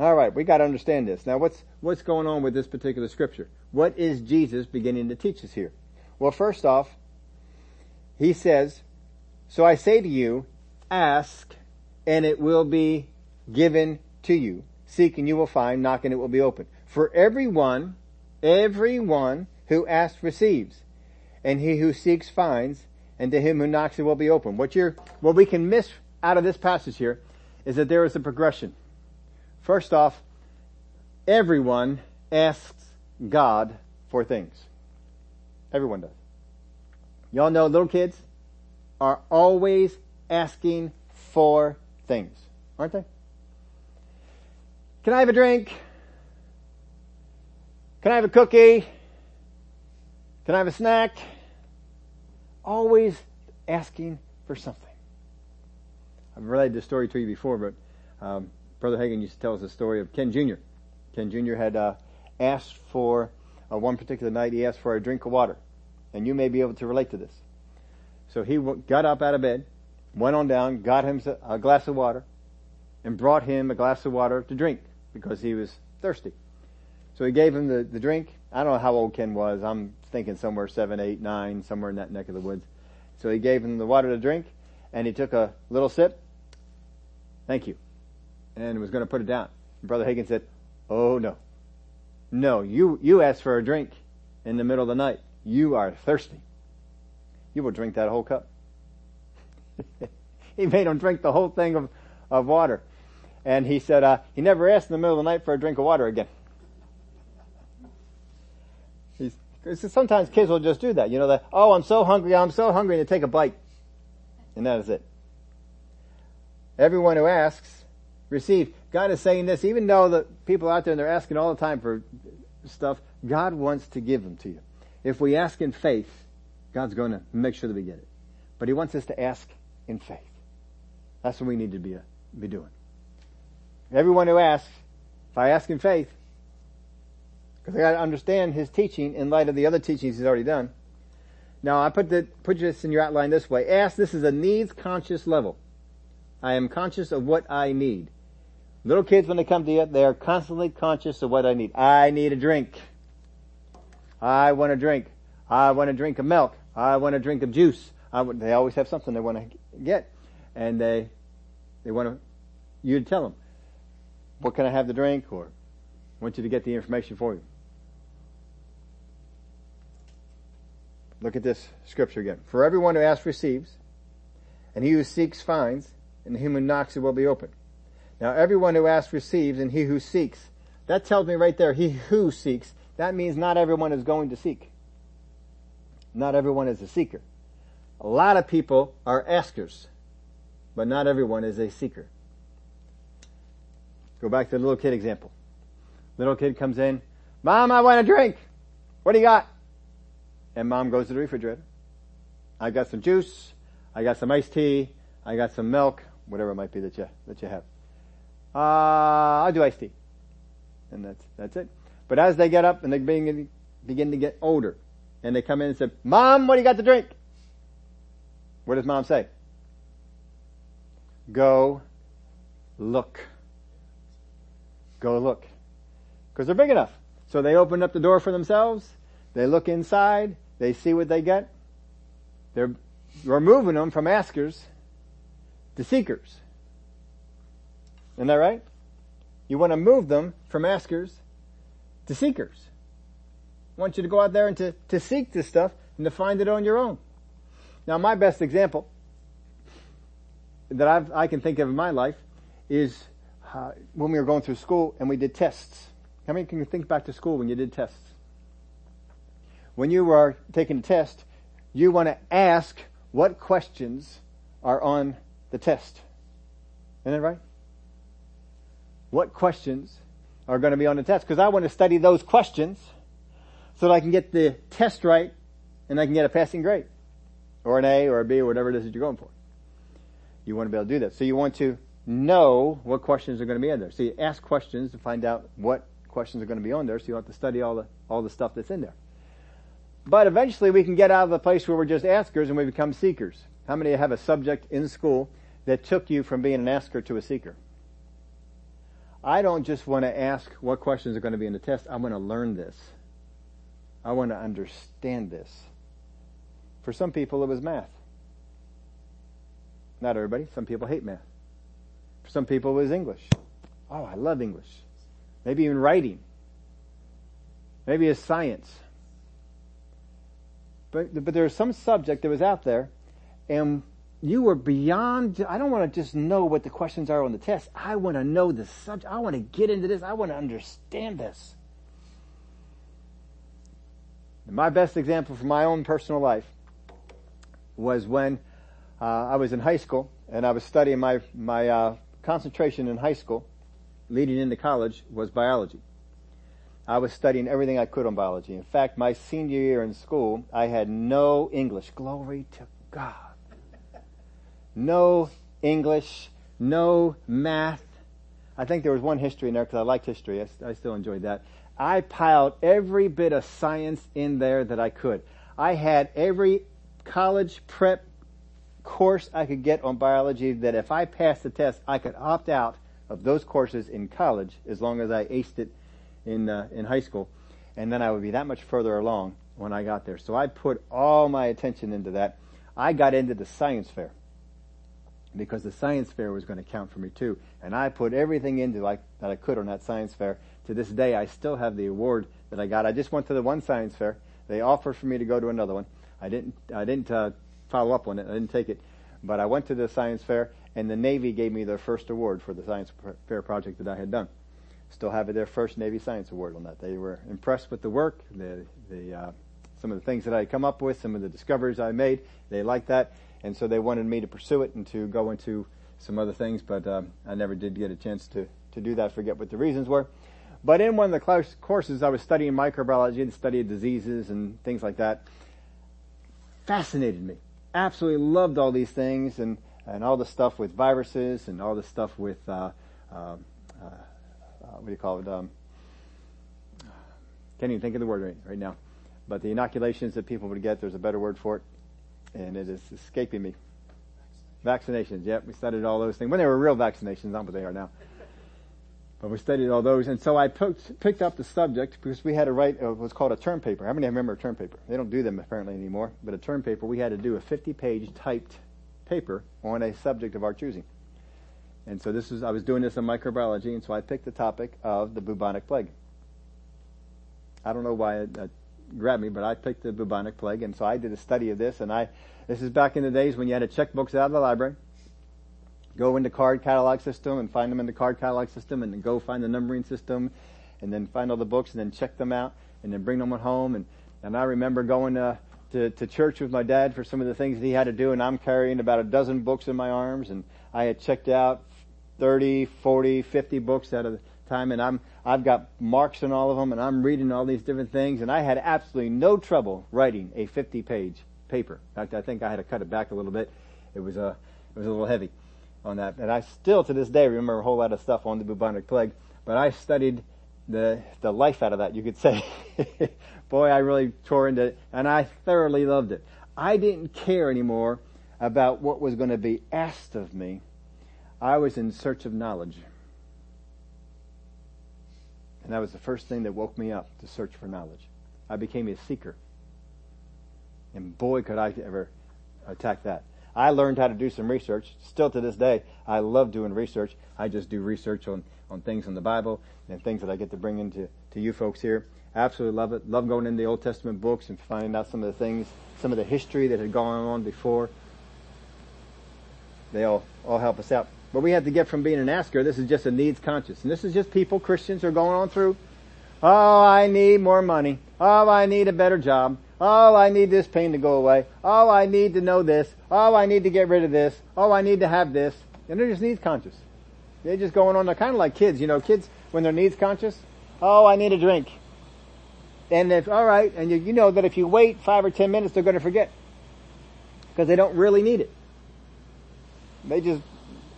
All right, we got to understand this. Now, what's what's going on with this particular scripture? What is Jesus beginning to teach us here? Well, first off, he says, so I say to you, ask, and it will be given to you. Seek, and you will find. Knock, and it will be open. For everyone, everyone who asks receives, and he who seeks finds, and to him who knocks it will be open. What you're, what we can miss out of this passage here is that there is a progression. First off, everyone asks God for things. Everyone does. Y'all know little kids are always asking for things, aren't they? Can I have a drink? Can I have a cookie? Can I have a snack? Always asking for something. I've related this story to you before, but... Um, Brother Hagin used to tell us the story of Ken Junior Ken Junior had uh, asked for, uh, one particular night, he asked for a drink of water. And you may be able to relate to this. So he w- got up out of bed, went on down, got him a glass of water, and brought him a glass of water to drink because he was thirsty. So he gave him the, the drink. I don't know how old Ken was. I'm thinking somewhere seven, eight, nine, somewhere in that neck of the woods. So he gave him the water to drink, and he took a little sip. Thank you. And was going to put it down. Brother Hagin said, oh, no. No, you, you asked for a drink in the middle of the night. You are thirsty. You will drink that whole cup. He made him drink the whole thing of, of water. And he said, uh, he never asked in the middle of the night for a drink of water again. He's, sometimes kids will just do that. You know, that, oh, I'm so hungry, I'm so hungry, and they take a bite. And that is it. Everyone who asks, receives. God is saying this, even though the people out there and they're asking all the time for stuff, God wants to give them to you. If we ask in faith, God's going to make sure that we get it. But He wants us to ask in faith. That's what we need to be, uh, be doing. Everyone who asks, if I ask in faith, because I got to understand His teaching in light of the other teachings He's already done. Now, I put, the, put this in your outline this way. Ask, this is a needs-conscious level. I am conscious of what I need. Little kids, when they come to you, they are constantly conscious of what I need. I need a drink. I want a drink. I want a drink of milk. I want a drink of juice. I want, they always have something they want to get. And they they want to, you to tell them, what can I have to drink? Or I want you to get the information for you. Look at this scripture again. For everyone who asks receives, and he who seeks finds, and the human knocks it will be open. Now everyone who asks receives, and he who seeks. That tells me right there, he who seeks. That means not everyone is going to seek. Not everyone is a seeker. A lot of people are askers, but not everyone is a seeker. Go back to the little kid example. Little kid comes in, Mom, I want a drink. What do you got? And Mom goes to the refrigerator. I got some juice. I got some iced tea. I got some milk, whatever it might be that you, that you have. Uh, I'll do iced tea. And that's, that's it. But as they get up and they begin, begin to get older, and they come in and say, Mom, what do you got to drink? What does Mom say? Go look. Go look. Because they're big enough. So they open up the door for themselves. They look inside. They see what they get. They're removing them from askers to seekers. Isn't that right? You want to move them from askers to seekers. I want you to go out there and to, to seek this stuff and to find it on your own. Now, my best example that I've, I can think of in my life is uh, when we were going through school and we did tests. How many can you think back to school when you did tests? When you are taking a test, you want to ask what questions are on the test. Isn't that right? What questions are going to be on the test? Because I want to study those questions so that I can get the test right and I can get a passing grade or an A or a B or whatever it is that you're going for. You want to be able to do that. So you want to know what questions are going to be in there. So you ask questions to find out what questions are going to be on there, so you have to study all the, all the stuff that's in there. But eventually we can get out of the place where we're just askers and we become seekers. How many have a subject in school that took you from being an asker to a seeker? I don't just want to ask what questions are going to be in the test. I want to learn this. I want to understand this. For some people, it was math. Not everybody. Some people hate math. For some people, it was English. Oh, I love English. Maybe even writing. Maybe it's science. But, but there was some subject that was out there, and you were beyond, I don't want to just know what the questions are on the test. I want to know the subject. I want to get into this. I want to understand this. And my best example from my own personal life was when uh, I was in high school and I was studying my, my uh, concentration in high school leading into college was biology. I was studying everything I could on biology. In fact, my senior year in school, I had no English. Glory to God. No English, no math. I think there was one history in there because I liked history. I, I still enjoyed that. I piled every bit of science in there that I could. I had every college prep course I could get on biology that if I passed the test, I could opt out of those courses in college as long as I aced it in uh, in high school, and then I would be that much further along when I got there. So I put all my attention into that. I got into the science fair because the science fair was going to count for me too, and I put everything into like that I could on that science fair. To this day, I still have the award that I got. I just went to the one science fair. They offered for me to go to another one. I didn't. I didn't uh, follow up on it. I didn't take it, but I went to the science fair, and the Navy gave me their first award for the science fair project that I had done. Still have their first Navy Science Award on that. They were impressed with the work, the the uh, some of the things that I had come up with, some of the discoveries I made. They liked that, and so they wanted me to pursue it and to go into some other things. But um, I never did get a chance to to do that. I forget what the reasons were. But in one of the class, courses, I was studying microbiology and studying diseases and things like that. Fascinated me. Absolutely loved all these things and, and all the stuff with viruses and all the stuff with, uh, uh, uh, what do you call it? Um, can't even think of the word right, right now. But the inoculations that people would get, there's a better word for it. And it is escaping me. Vaccinations. Vaccinations, yep. We studied all those things. When they were real vaccinations, not what they are now. But we studied all those, and so I picked, picked up the subject because we had to write uh, what's called a term paper. How many remember a term paper? They don't do them apparently anymore, but a term paper, we had to do a fifty-page typed paper on a subject of our choosing. And so this was, I was doing this in microbiology, and so I picked the topic of the bubonic plague. I don't know why it uh, grabbed me, but I picked the bubonic plague, and so I did a study of this, and I, this is back in the days when you had to check books out of the library, go into card catalog system and find them in the card catalog system and then go find the numbering system and then find all the books and then check them out and then bring them home. And, and I remember going uh, to, to church with my dad for some of the things that he had to do, and I'm carrying about a dozen books in my arms, and I had checked out thirty, forty, fifty books at a time, and I'm, I've got marks in all of them, and I'm reading all these different things, and I had absolutely no trouble writing a fifty-page paper. In fact, I think I had to cut it back a little bit. It was a, it was a little heavy on that. And I still to this day remember a whole lot of stuff on the bubonic plague, but I studied the the life out of that, you could say. Boy, I really tore into it, and I thoroughly loved it. I didn't care anymore about what was going to be asked of me. I was in search of knowledge. And that was the first thing that woke me up, to search for knowledge. I became a seeker. And boy, could I ever attack that. I learned how to do some research. Still to this day, I love doing research. I just do research on, on things in the Bible and things that I get to bring into to you folks here. Absolutely love it. Love going into the Old Testament books and finding out some of the things, some of the history that had gone on before. They all, all help us out. But we have to get from being an asker. This is just a needs conscious. And this is just people, Christians, who are going on through, oh, I need more money. Oh, I need a better job. Oh, I need this pain to go away. Oh, I need to know this. Oh, I need to get rid of this. Oh, I need to have this. And they're just needs conscious. They're just going on. They're kind of like kids, you know, kids when they're needs conscious. Oh, I need a drink. And if, all right, and you, you know that if you wait five or ten minutes, they're going to forget because they don't really need it. They just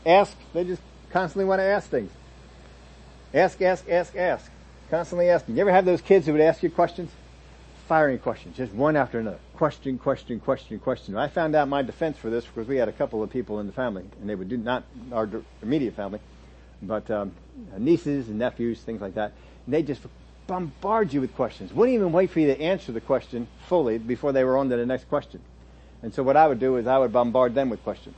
ask. They just constantly want to ask things. Ask, ask, ask, ask. Constantly asking. You ever have those kids who would ask you questions? Firing questions, just one after another. Question, question, question, question. I found out my defense for this because we had a couple of people in the family, and they would do not our immediate family, but um, nieces and nephews, things like that. And they just bombard you with questions. Wouldn't even wait for you to answer the question fully before they were on to the next question. And so what I would do is I would bombard them with questions,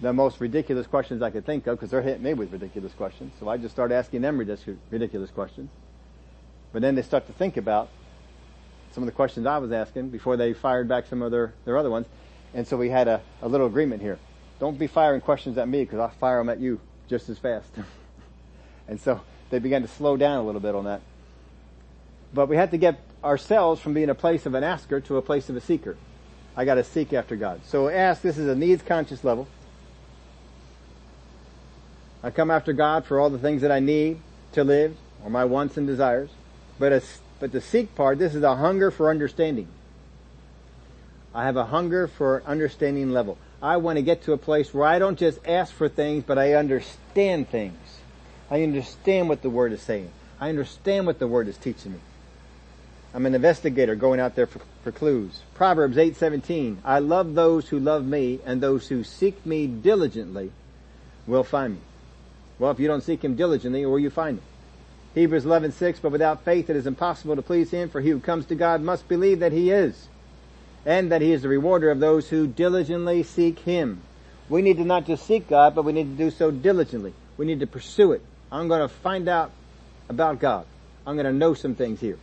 the most ridiculous questions I could think of, because they're hitting me with ridiculous questions. So I just start asking them ridiculous questions. But then they start to think about some of the questions I was asking before they fired back some of their, their other ones. And so we had a, a little agreement here. Don't be firing questions at me because I'll fire them at you just as fast. And so they began to slow down a little bit on that. But we had to get ourselves from being a place of an asker to a place of a seeker. I got to seek after God. So ask, this is a needs-conscious level. I come after God for all the things that I need to live or my wants and desires. But a But the seek part, this is a hunger for understanding. I have a hunger for understanding level. I want to get to a place where I don't just ask for things, but I understand things. I understand what the Word is saying. I understand what the Word is teaching me. I'm an investigator going out there for, for clues. Proverbs eight seventeen, I love those who love me, and those who seek me diligently will find me. Well, if you don't seek Him diligently, where will you find Him? Hebrews eleven six, but without faith it is impossible to please him, for he who comes to God must believe that he is, and that he is the rewarder of those who diligently seek him. We need to not just seek God, but we need to do so diligently. We need to pursue it. I'm going to find out about God. I'm going to know some things here.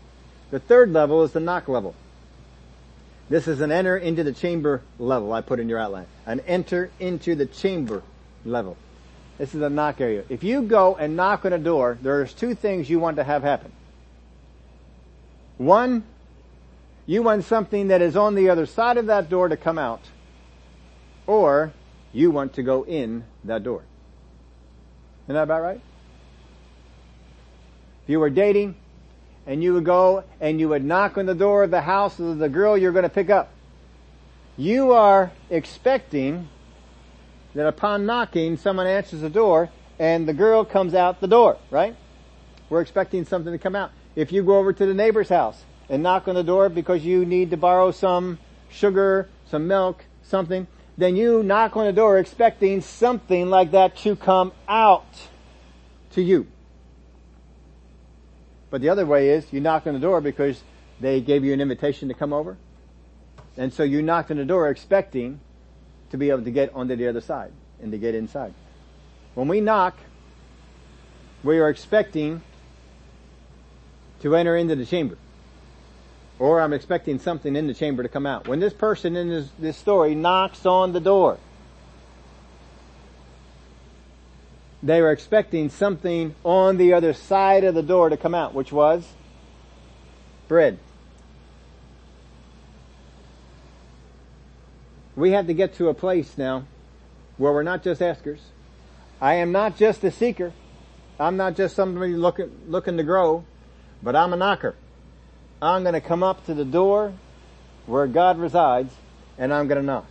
The third level is the knock level. This is an enter into the chamber level, I put in your outline. An enter into the chamber level. This is a knock area. If you go and knock on a door, there's two things you want to have happen. One, you want something that is on the other side of that door to come out, or you want to go in that door. Isn't that about right? If you were dating, and you would go and you would knock on the door of the house of the girl you're going to pick up, you are expecting that upon knocking, someone answers the door and the girl comes out the door, right? We're expecting something to come out. If you go over to the neighbor's house and knock on the door because you need to borrow some sugar, some milk, something, then you knock on the door expecting something like that to come out to you. But the other way is you knock on the door because they gave you an invitation to come over. And so you knocked on the door expecting to be able to get onto the other side and to get inside. When we knock, we are expecting to enter into the chamber. Or I'm expecting something in the chamber to come out. When this person in this, this story knocks on the door, they were expecting something on the other side of the door to come out, which was bread. We have to get to a place now where we're not just askers. I am not just a seeker. I'm not just somebody looking, looking to grow, but I'm a knocker. I'm going to come up to the door where God resides, and I'm going to knock.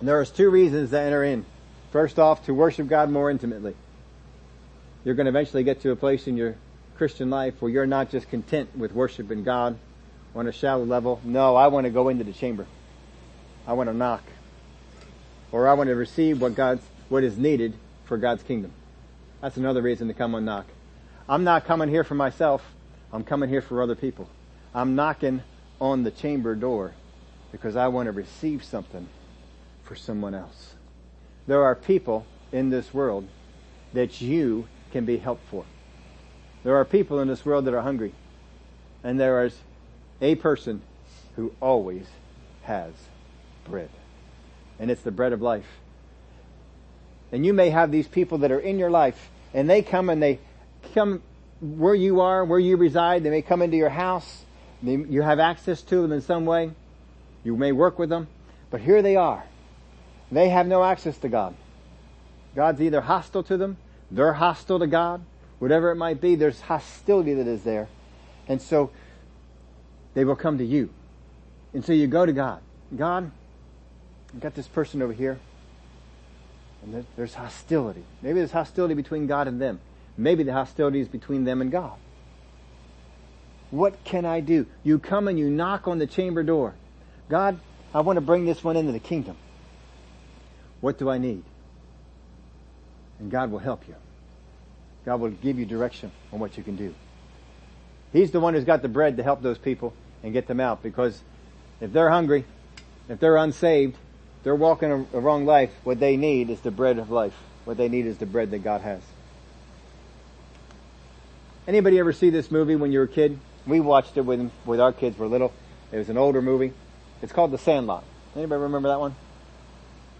And there's two reasons to enter in. First off, to worship God more intimately. You're going to eventually get to a place in your Christian life where you're not just content with worshiping God on a shallow level. No, I want to go into the chamber. I want to knock, or I want to receive what God's, what is needed for God's kingdom. That's another reason to come and knock. I'm not coming here for myself. I'm coming here for other people. I'm knocking on the chamber door because I want to receive something for someone else. There are people in this world that you can be helped for. There are people in this world that are hungry, and there is a person who always has bread, and it's the bread of life. And you may have these people that are in your life, and they come and they come where you are, where you reside. They may come into your house. They, you have access to them in some way. You may work with them, but here they are. They have no access to God. God's either hostile to them, they're hostile to God, whatever it might be, there's hostility that is there. And so they will come to you. And so you go to God. God, I've got this person over here, and there's hostility. Maybe there's hostility between God and them. Maybe the hostility is between them and God. What can I do? You come and you knock on the chamber door. God, I want to bring this one into the kingdom. What do I need? And God will help you. God will give you direction on what you can do. He's the one who's got the bread to help those people and get them out, because if they're hungry, if they're unsaved, they're walking a, a wrong life. What they need is the bread of life. What they need is the bread that God has. Anybody ever see this movie when you were a kid? We watched it when, when our kids were little. It was an older movie. It's called The Sandlot. Anybody remember that one?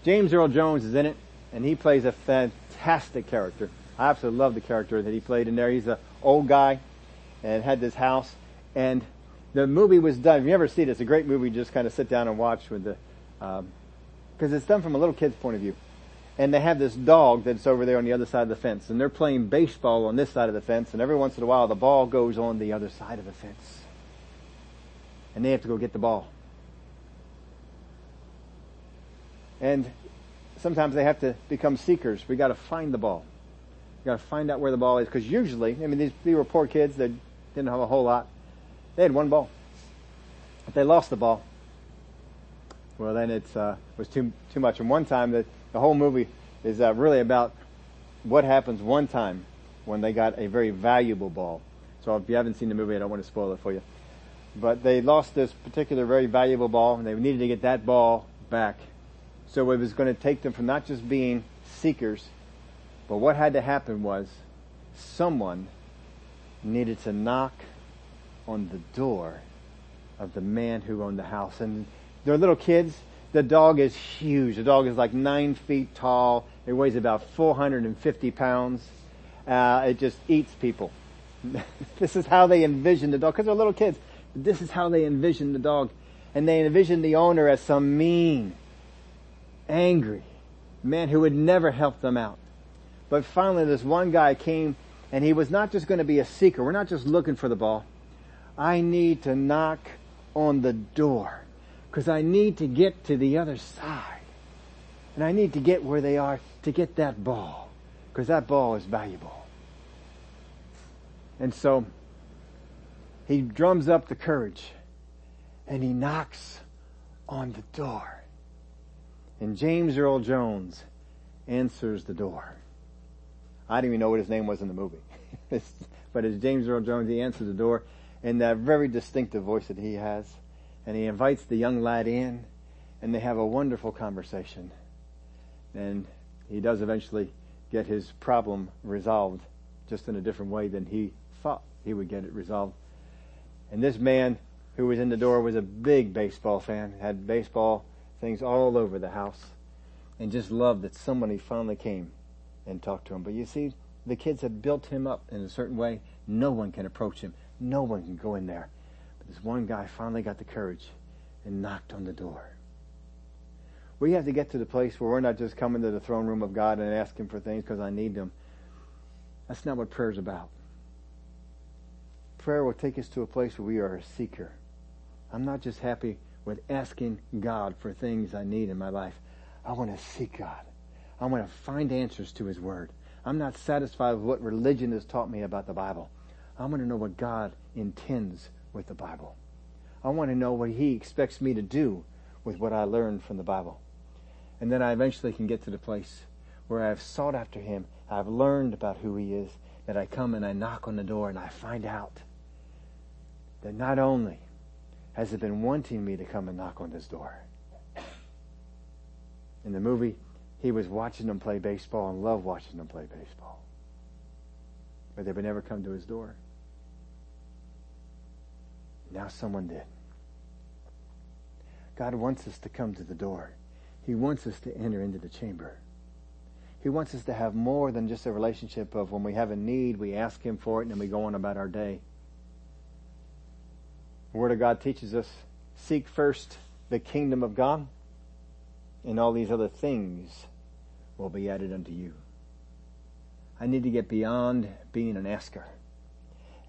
James Earl Jones is in it, and he plays a fantastic character. I absolutely love the character that he played in there. He's an old guy and had this house, and the movie was done. If you ever see it, it's a great movie. Just kind of sit down and watch with the, um, because it's done from a little kid's point of view. And they have this dog that's over there on the other side of the fence, and they're playing baseball on this side of the fence. And every once in a while, the ball goes on the other side of the fence, and they have to go get the ball. And sometimes they have to become seekers. We got to find the ball. We got to find out where the ball is, because usually, I mean, these, these were poor kids that didn't have a whole lot. They had one ball. If they lost the ball, well, then it uh, was too too much. And one time, that the whole movie is uh, really about what happens one time when they got a very valuable ball. So if you haven't seen the movie, I don't want to spoil it for you. But they lost this particular very valuable ball, and they needed to get that ball back. So it was going to take them from not just being seekers, but what had to happen was someone needed to knock on the door of the man who owned the house. And they're little kids. The dog is huge. The dog is like nine feet tall. It weighs about four hundred fifty pounds. Uh, it just eats people. This is how they envisioned the dog, because they're little kids. This is how they envisioned the dog. And they envisioned the owner as some mean, angry man who would never help them out. But finally, this one guy came, and he was not just going to be a seeker. We're not just looking for the ball. I need to knock on the door, because I need to get to the other side. And I need to get where they are to get that ball, because that ball is valuable. And so he drums up the courage, and he knocks on the door. And James Earl Jones answers the door. I didn't even know what his name was in the movie. But it's James Earl Jones. He answers the door in that very distinctive voice that he has. And he invites the young lad in, and they have a wonderful conversation. And he does eventually get his problem resolved, just in a different way than he thought he would get it resolved. And this man who was in the door was a big baseball fan, had baseball things all over the house, and just loved that somebody finally came and talked to him. But you see, the kids had built him up in a certain way. No one can approach him. No one can go in there. But this one guy finally got the courage and knocked on the door. We have to get to the place where we're not just coming to the throne room of God and asking for things because I need them. That's not what prayer's about. Prayer will take us to a place where we are a seeker. I'm not just happy with asking God for things I need in my life. I want to seek God. I want to find answers to His Word. I'm not satisfied with what religion has taught me about the Bible. I want to know what God intends with the Bible. I want to know what He expects me to do with what I learned from the Bible. And then I eventually can get to the place where I have sought after Him, I've learned about who He is, that I come and I knock on the door and I find out that not only has it been wanting me to come and knock on this door. In the movie, he was watching them play baseball and loved watching them play baseball. But they would never come to his door. Now someone did. God wants us to come to the door. He wants us to enter into the chamber. He wants us to have more than just a relationship of when we have a need, we ask Him for it, and then we go on about our day. The Word of God teaches us, seek first the kingdom of God, and all these other things will be added unto you. I need to get beyond being an asker.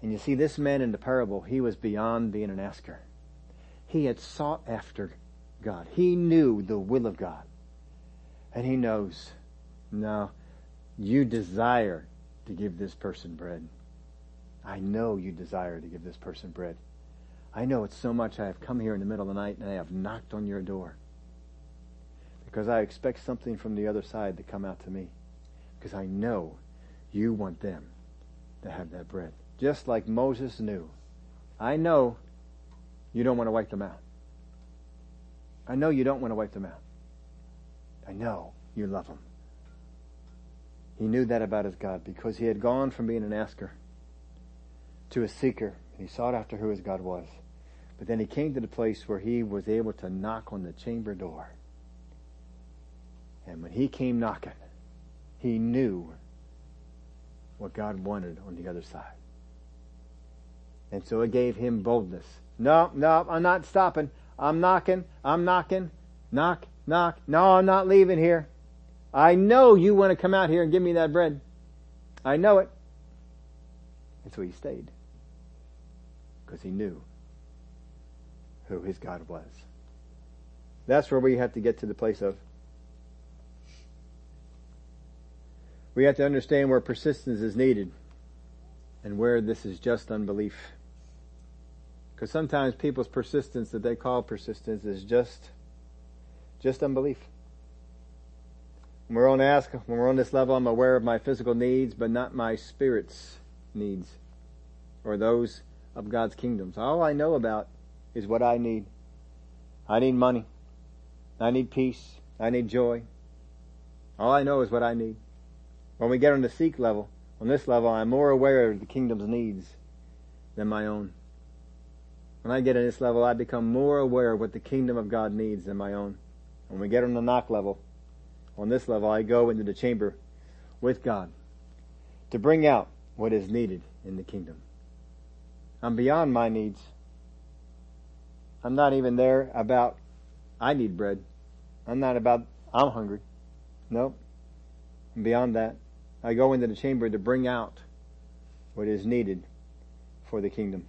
And you see, this man in the parable, he was beyond being an asker. He had sought after God. He knew the will of God. And he knows, no, you desire to give this person bread. I know you desire to give this person bread. I know it's so much I have come here in the middle of the night and I have knocked on your door. Because I expect something from the other side to come out to me. Because I know you want them to have that bread. Just like Moses knew. I know you don't want to wipe them out. I know you don't want to wipe them out. I know you love them. He knew that about his God because he had gone from being an asker to a seeker. And he sought after who his God was. But then he came to the place where he was able to knock on the chamber door. And when he came knocking, he knew what God wanted on the other side. And so it gave him boldness. No, no, I'm not stopping. I'm knocking. I'm knocking. Knock, knock. No, I'm not leaving here. I know you want to come out here and give me that bread. I know it. And so he stayed. Because he knew who his God was. That's where we have to get to the place of. We have to understand where persistence is needed and where this is just unbelief. Because sometimes people's persistence that they call persistence is just, just unbelief. When we're on ask, when we're on this level, I'm aware of my physical needs, but not my spirit's needs or those of God's kingdoms. All I know about is what I need. I need money. I need peace. I need joy. All I know is what I need. When we get on the seek level, on this level, I'm more aware of the kingdom's needs than my own. When I get on this level, I become more aware of what the kingdom of God needs than my own. When we get on the knock level, on this level, I go into the chamber with God to bring out what is needed in the kingdom. I'm beyond my needs. I'm not even there about, I need bread. I'm not about, I'm hungry. No. And beyond that, I go into the chamber to bring out what is needed for the kingdom.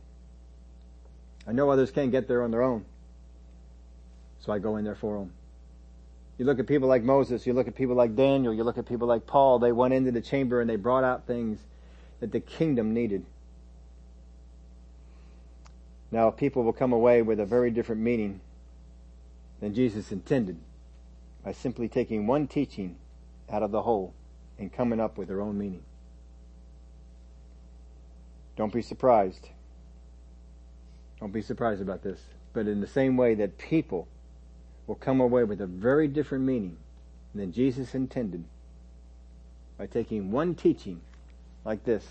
I know others can't get there on their own, so I go in there for them. You look at people like Moses, you look at people like Daniel, you look at people like Paul. They went into the chamber and they brought out things that the kingdom needed. Now, people will come away with a very different meaning than Jesus intended by simply taking one teaching out of the whole and coming up with their own meaning. Don't be surprised. Don't be surprised about this. But in the same way that people will come away with a very different meaning than Jesus intended by taking one teaching like this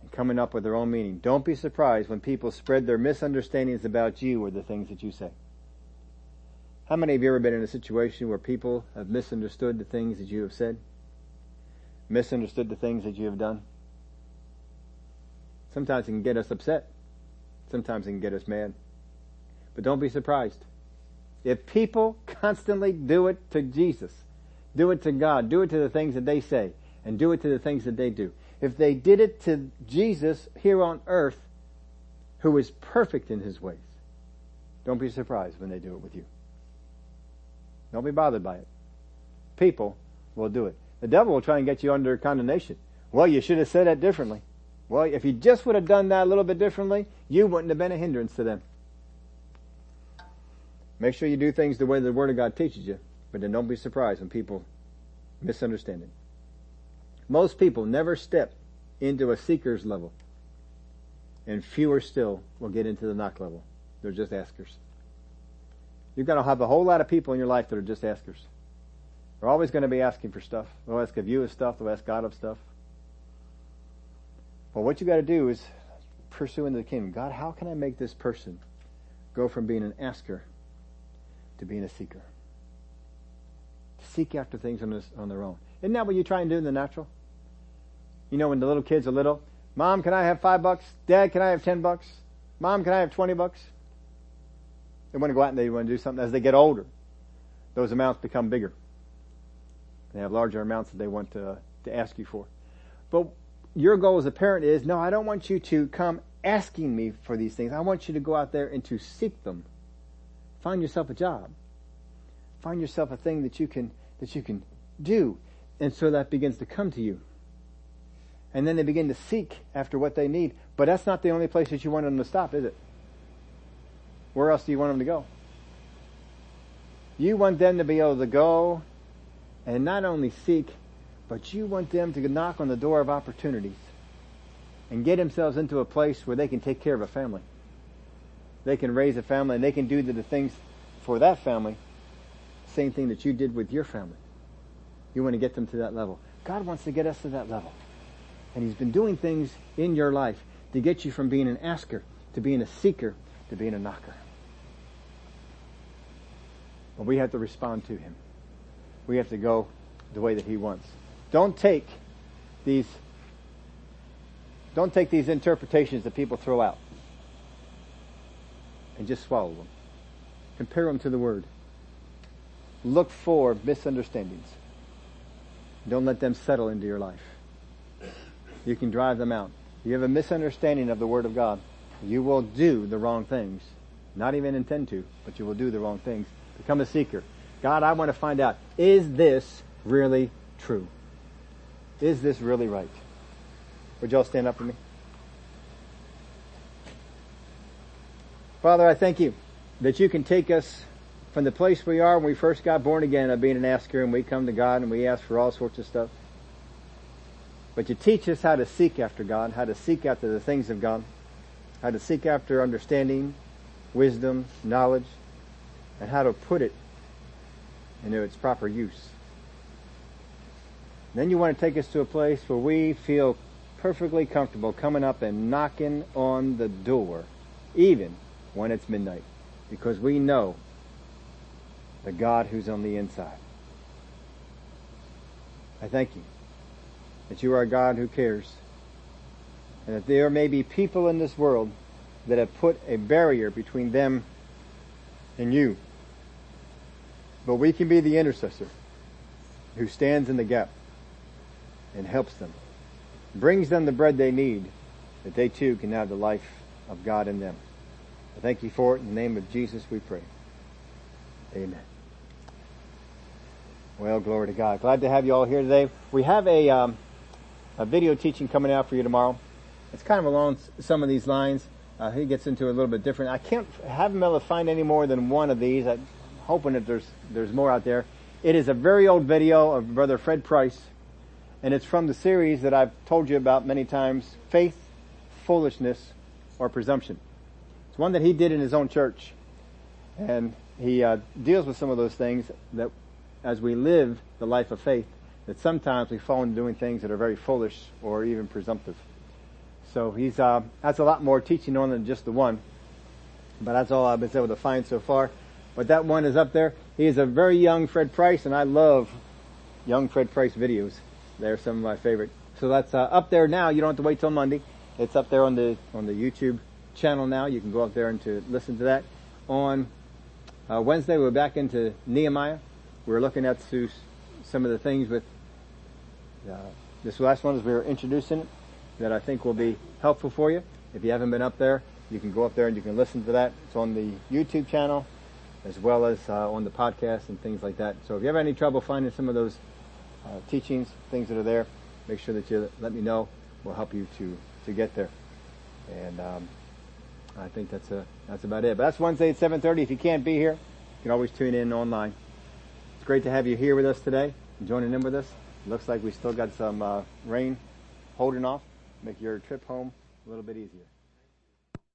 and coming up with their own meaning. Don't be surprised when people spread their misunderstandings about you or the things that you say. How many of you ever been in a situation where people have misunderstood the things that you have said? Misunderstood the things that you have done? Sometimes it can get us upset. Sometimes it can get us mad. But don't be surprised. If people constantly do it to Jesus, do it to God, do it to the things that they say, and do it to the things that they do. If they did it to Jesus here on earth, who is perfect in his ways, don't be surprised when they do it with you. Don't be bothered by it. People will do it. The devil will try and get you under condemnation. Well, you should have said that differently. Well, if you just would have done that a little bit differently, you wouldn't have been a hindrance to them. Make sure you do things the way the Word of God teaches you, but then don't be surprised when people misunderstand it. Most people never step into a seeker's level, and fewer still will get into the knock level. They're just askers. You're going to have a whole lot of people in your life that are just askers. They're always going to be asking for stuff. They'll ask of you of stuff. They'll ask God of stuff. But what you got to do is pursue into the kingdom. God, how can I make this person go from being an asker to being a seeker? To seek after things on, this, on their own. Isn't that what you try and do in the natural? You know, when the little kids are little, Mom, can I have five bucks? Dad, can I have ten bucks? Mom, can I have twenty bucks? They want to go out and they want to do something. As they get older, those amounts become bigger. They have larger amounts that they want to, to ask you for. But your goal as a parent is, no, I don't want you to come asking me for these things. I want you to go out there and to seek them. Find yourself a job. Find yourself a thing that you can that you can do. And so that begins to come to you. And then they begin to seek after what they need. But that's not the only place that you want them to stop, is it? Where else do you want them to go? You want them to be able to go and not only seek, but you want them to knock on the door of opportunities and get themselves into a place where they can take care of a family. They can raise a family and they can do the things for that family, same thing that you did with your family. You want to get them to that level. God wants to get us to that level. And He's been doing things in your life to get you from being an asker, to being a seeker, to being a knocker. But we have to respond to Him. We have to go the way that He wants. Don't take these, don't take these interpretations that people throw out and just swallow them. Compare them to the Word. Look for misunderstandings. Don't let them settle into your life. You can drive them out. You have a misunderstanding of the Word of God, you will do the wrong things. Not even intend to, but you will do the wrong things. Become a seeker. God, I want to find out, is this really true? Is this really right? Would y'all stand up for me? Father, I thank you that you can take us from the place we are when we first got born again of being an asker, and we come to God and we ask for all sorts of stuff. But you teach us how to seek after God, how to seek after the things of God, how to seek after understanding, wisdom, knowledge, and how to put it into its proper use. Then you want to take us to a place where we feel perfectly comfortable coming up and knocking on the door, even when it's midnight, because we know the God who's on the inside. I thank you that you are a God who cares, and that there may be people in this world that have put a barrier between them and you. But we can be the intercessor who stands in the gap and helps them, brings them the bread they need, that they too can have the life of God in them. I thank you for it. In the name of Jesus we pray. Amen. Well, glory to God. Glad to have you all here today. We have a um, a video teaching coming out for you tomorrow. It's kind of along some of these lines. Uh, he gets into it a little bit different. I can't have him able to find any more than one of these. I'm hoping that there's there's more out there. It is a very old video of Brother Fred Price, and it's from the series that I've told you about many times, Faith, Foolishness, or Presumption. It's one that he did in his own church, and he uh, deals with some of those things that as we live the life of faith, that sometimes we fall into doing things that are very foolish or even presumptive. So he's uh, that's a lot more teaching on than just the one, but that's all I've been able to find so far. But that one is up there. He is a very young Fred Price, and I love young Fred Price videos. They're some of my favorite. So that's uh, up there now. You don't have to wait till Monday. It's up there on the on the YouTube channel now. You can go up there and to listen to that. On uh, Wednesday, we're back into Nehemiah. We're looking at some of the things with uh, this last one as we were introducing it that I think will be helpful for you. If you haven't been up there, you can go up there and you can listen to that. It's on the YouTube channel as well as uh, on the podcast and things like that. So if you have any trouble finding some of those uh, teachings, things that are there, make sure that you let me know. We'll help you to, to get there. And um, I think that's a, that's about it. But that's Wednesday at seven thirty. If you can't be here, you can always tune in online. It's great to have you here with us today, joining in with us. It looks like we still got some uh, rain holding off. Make your trip home a little bit easier.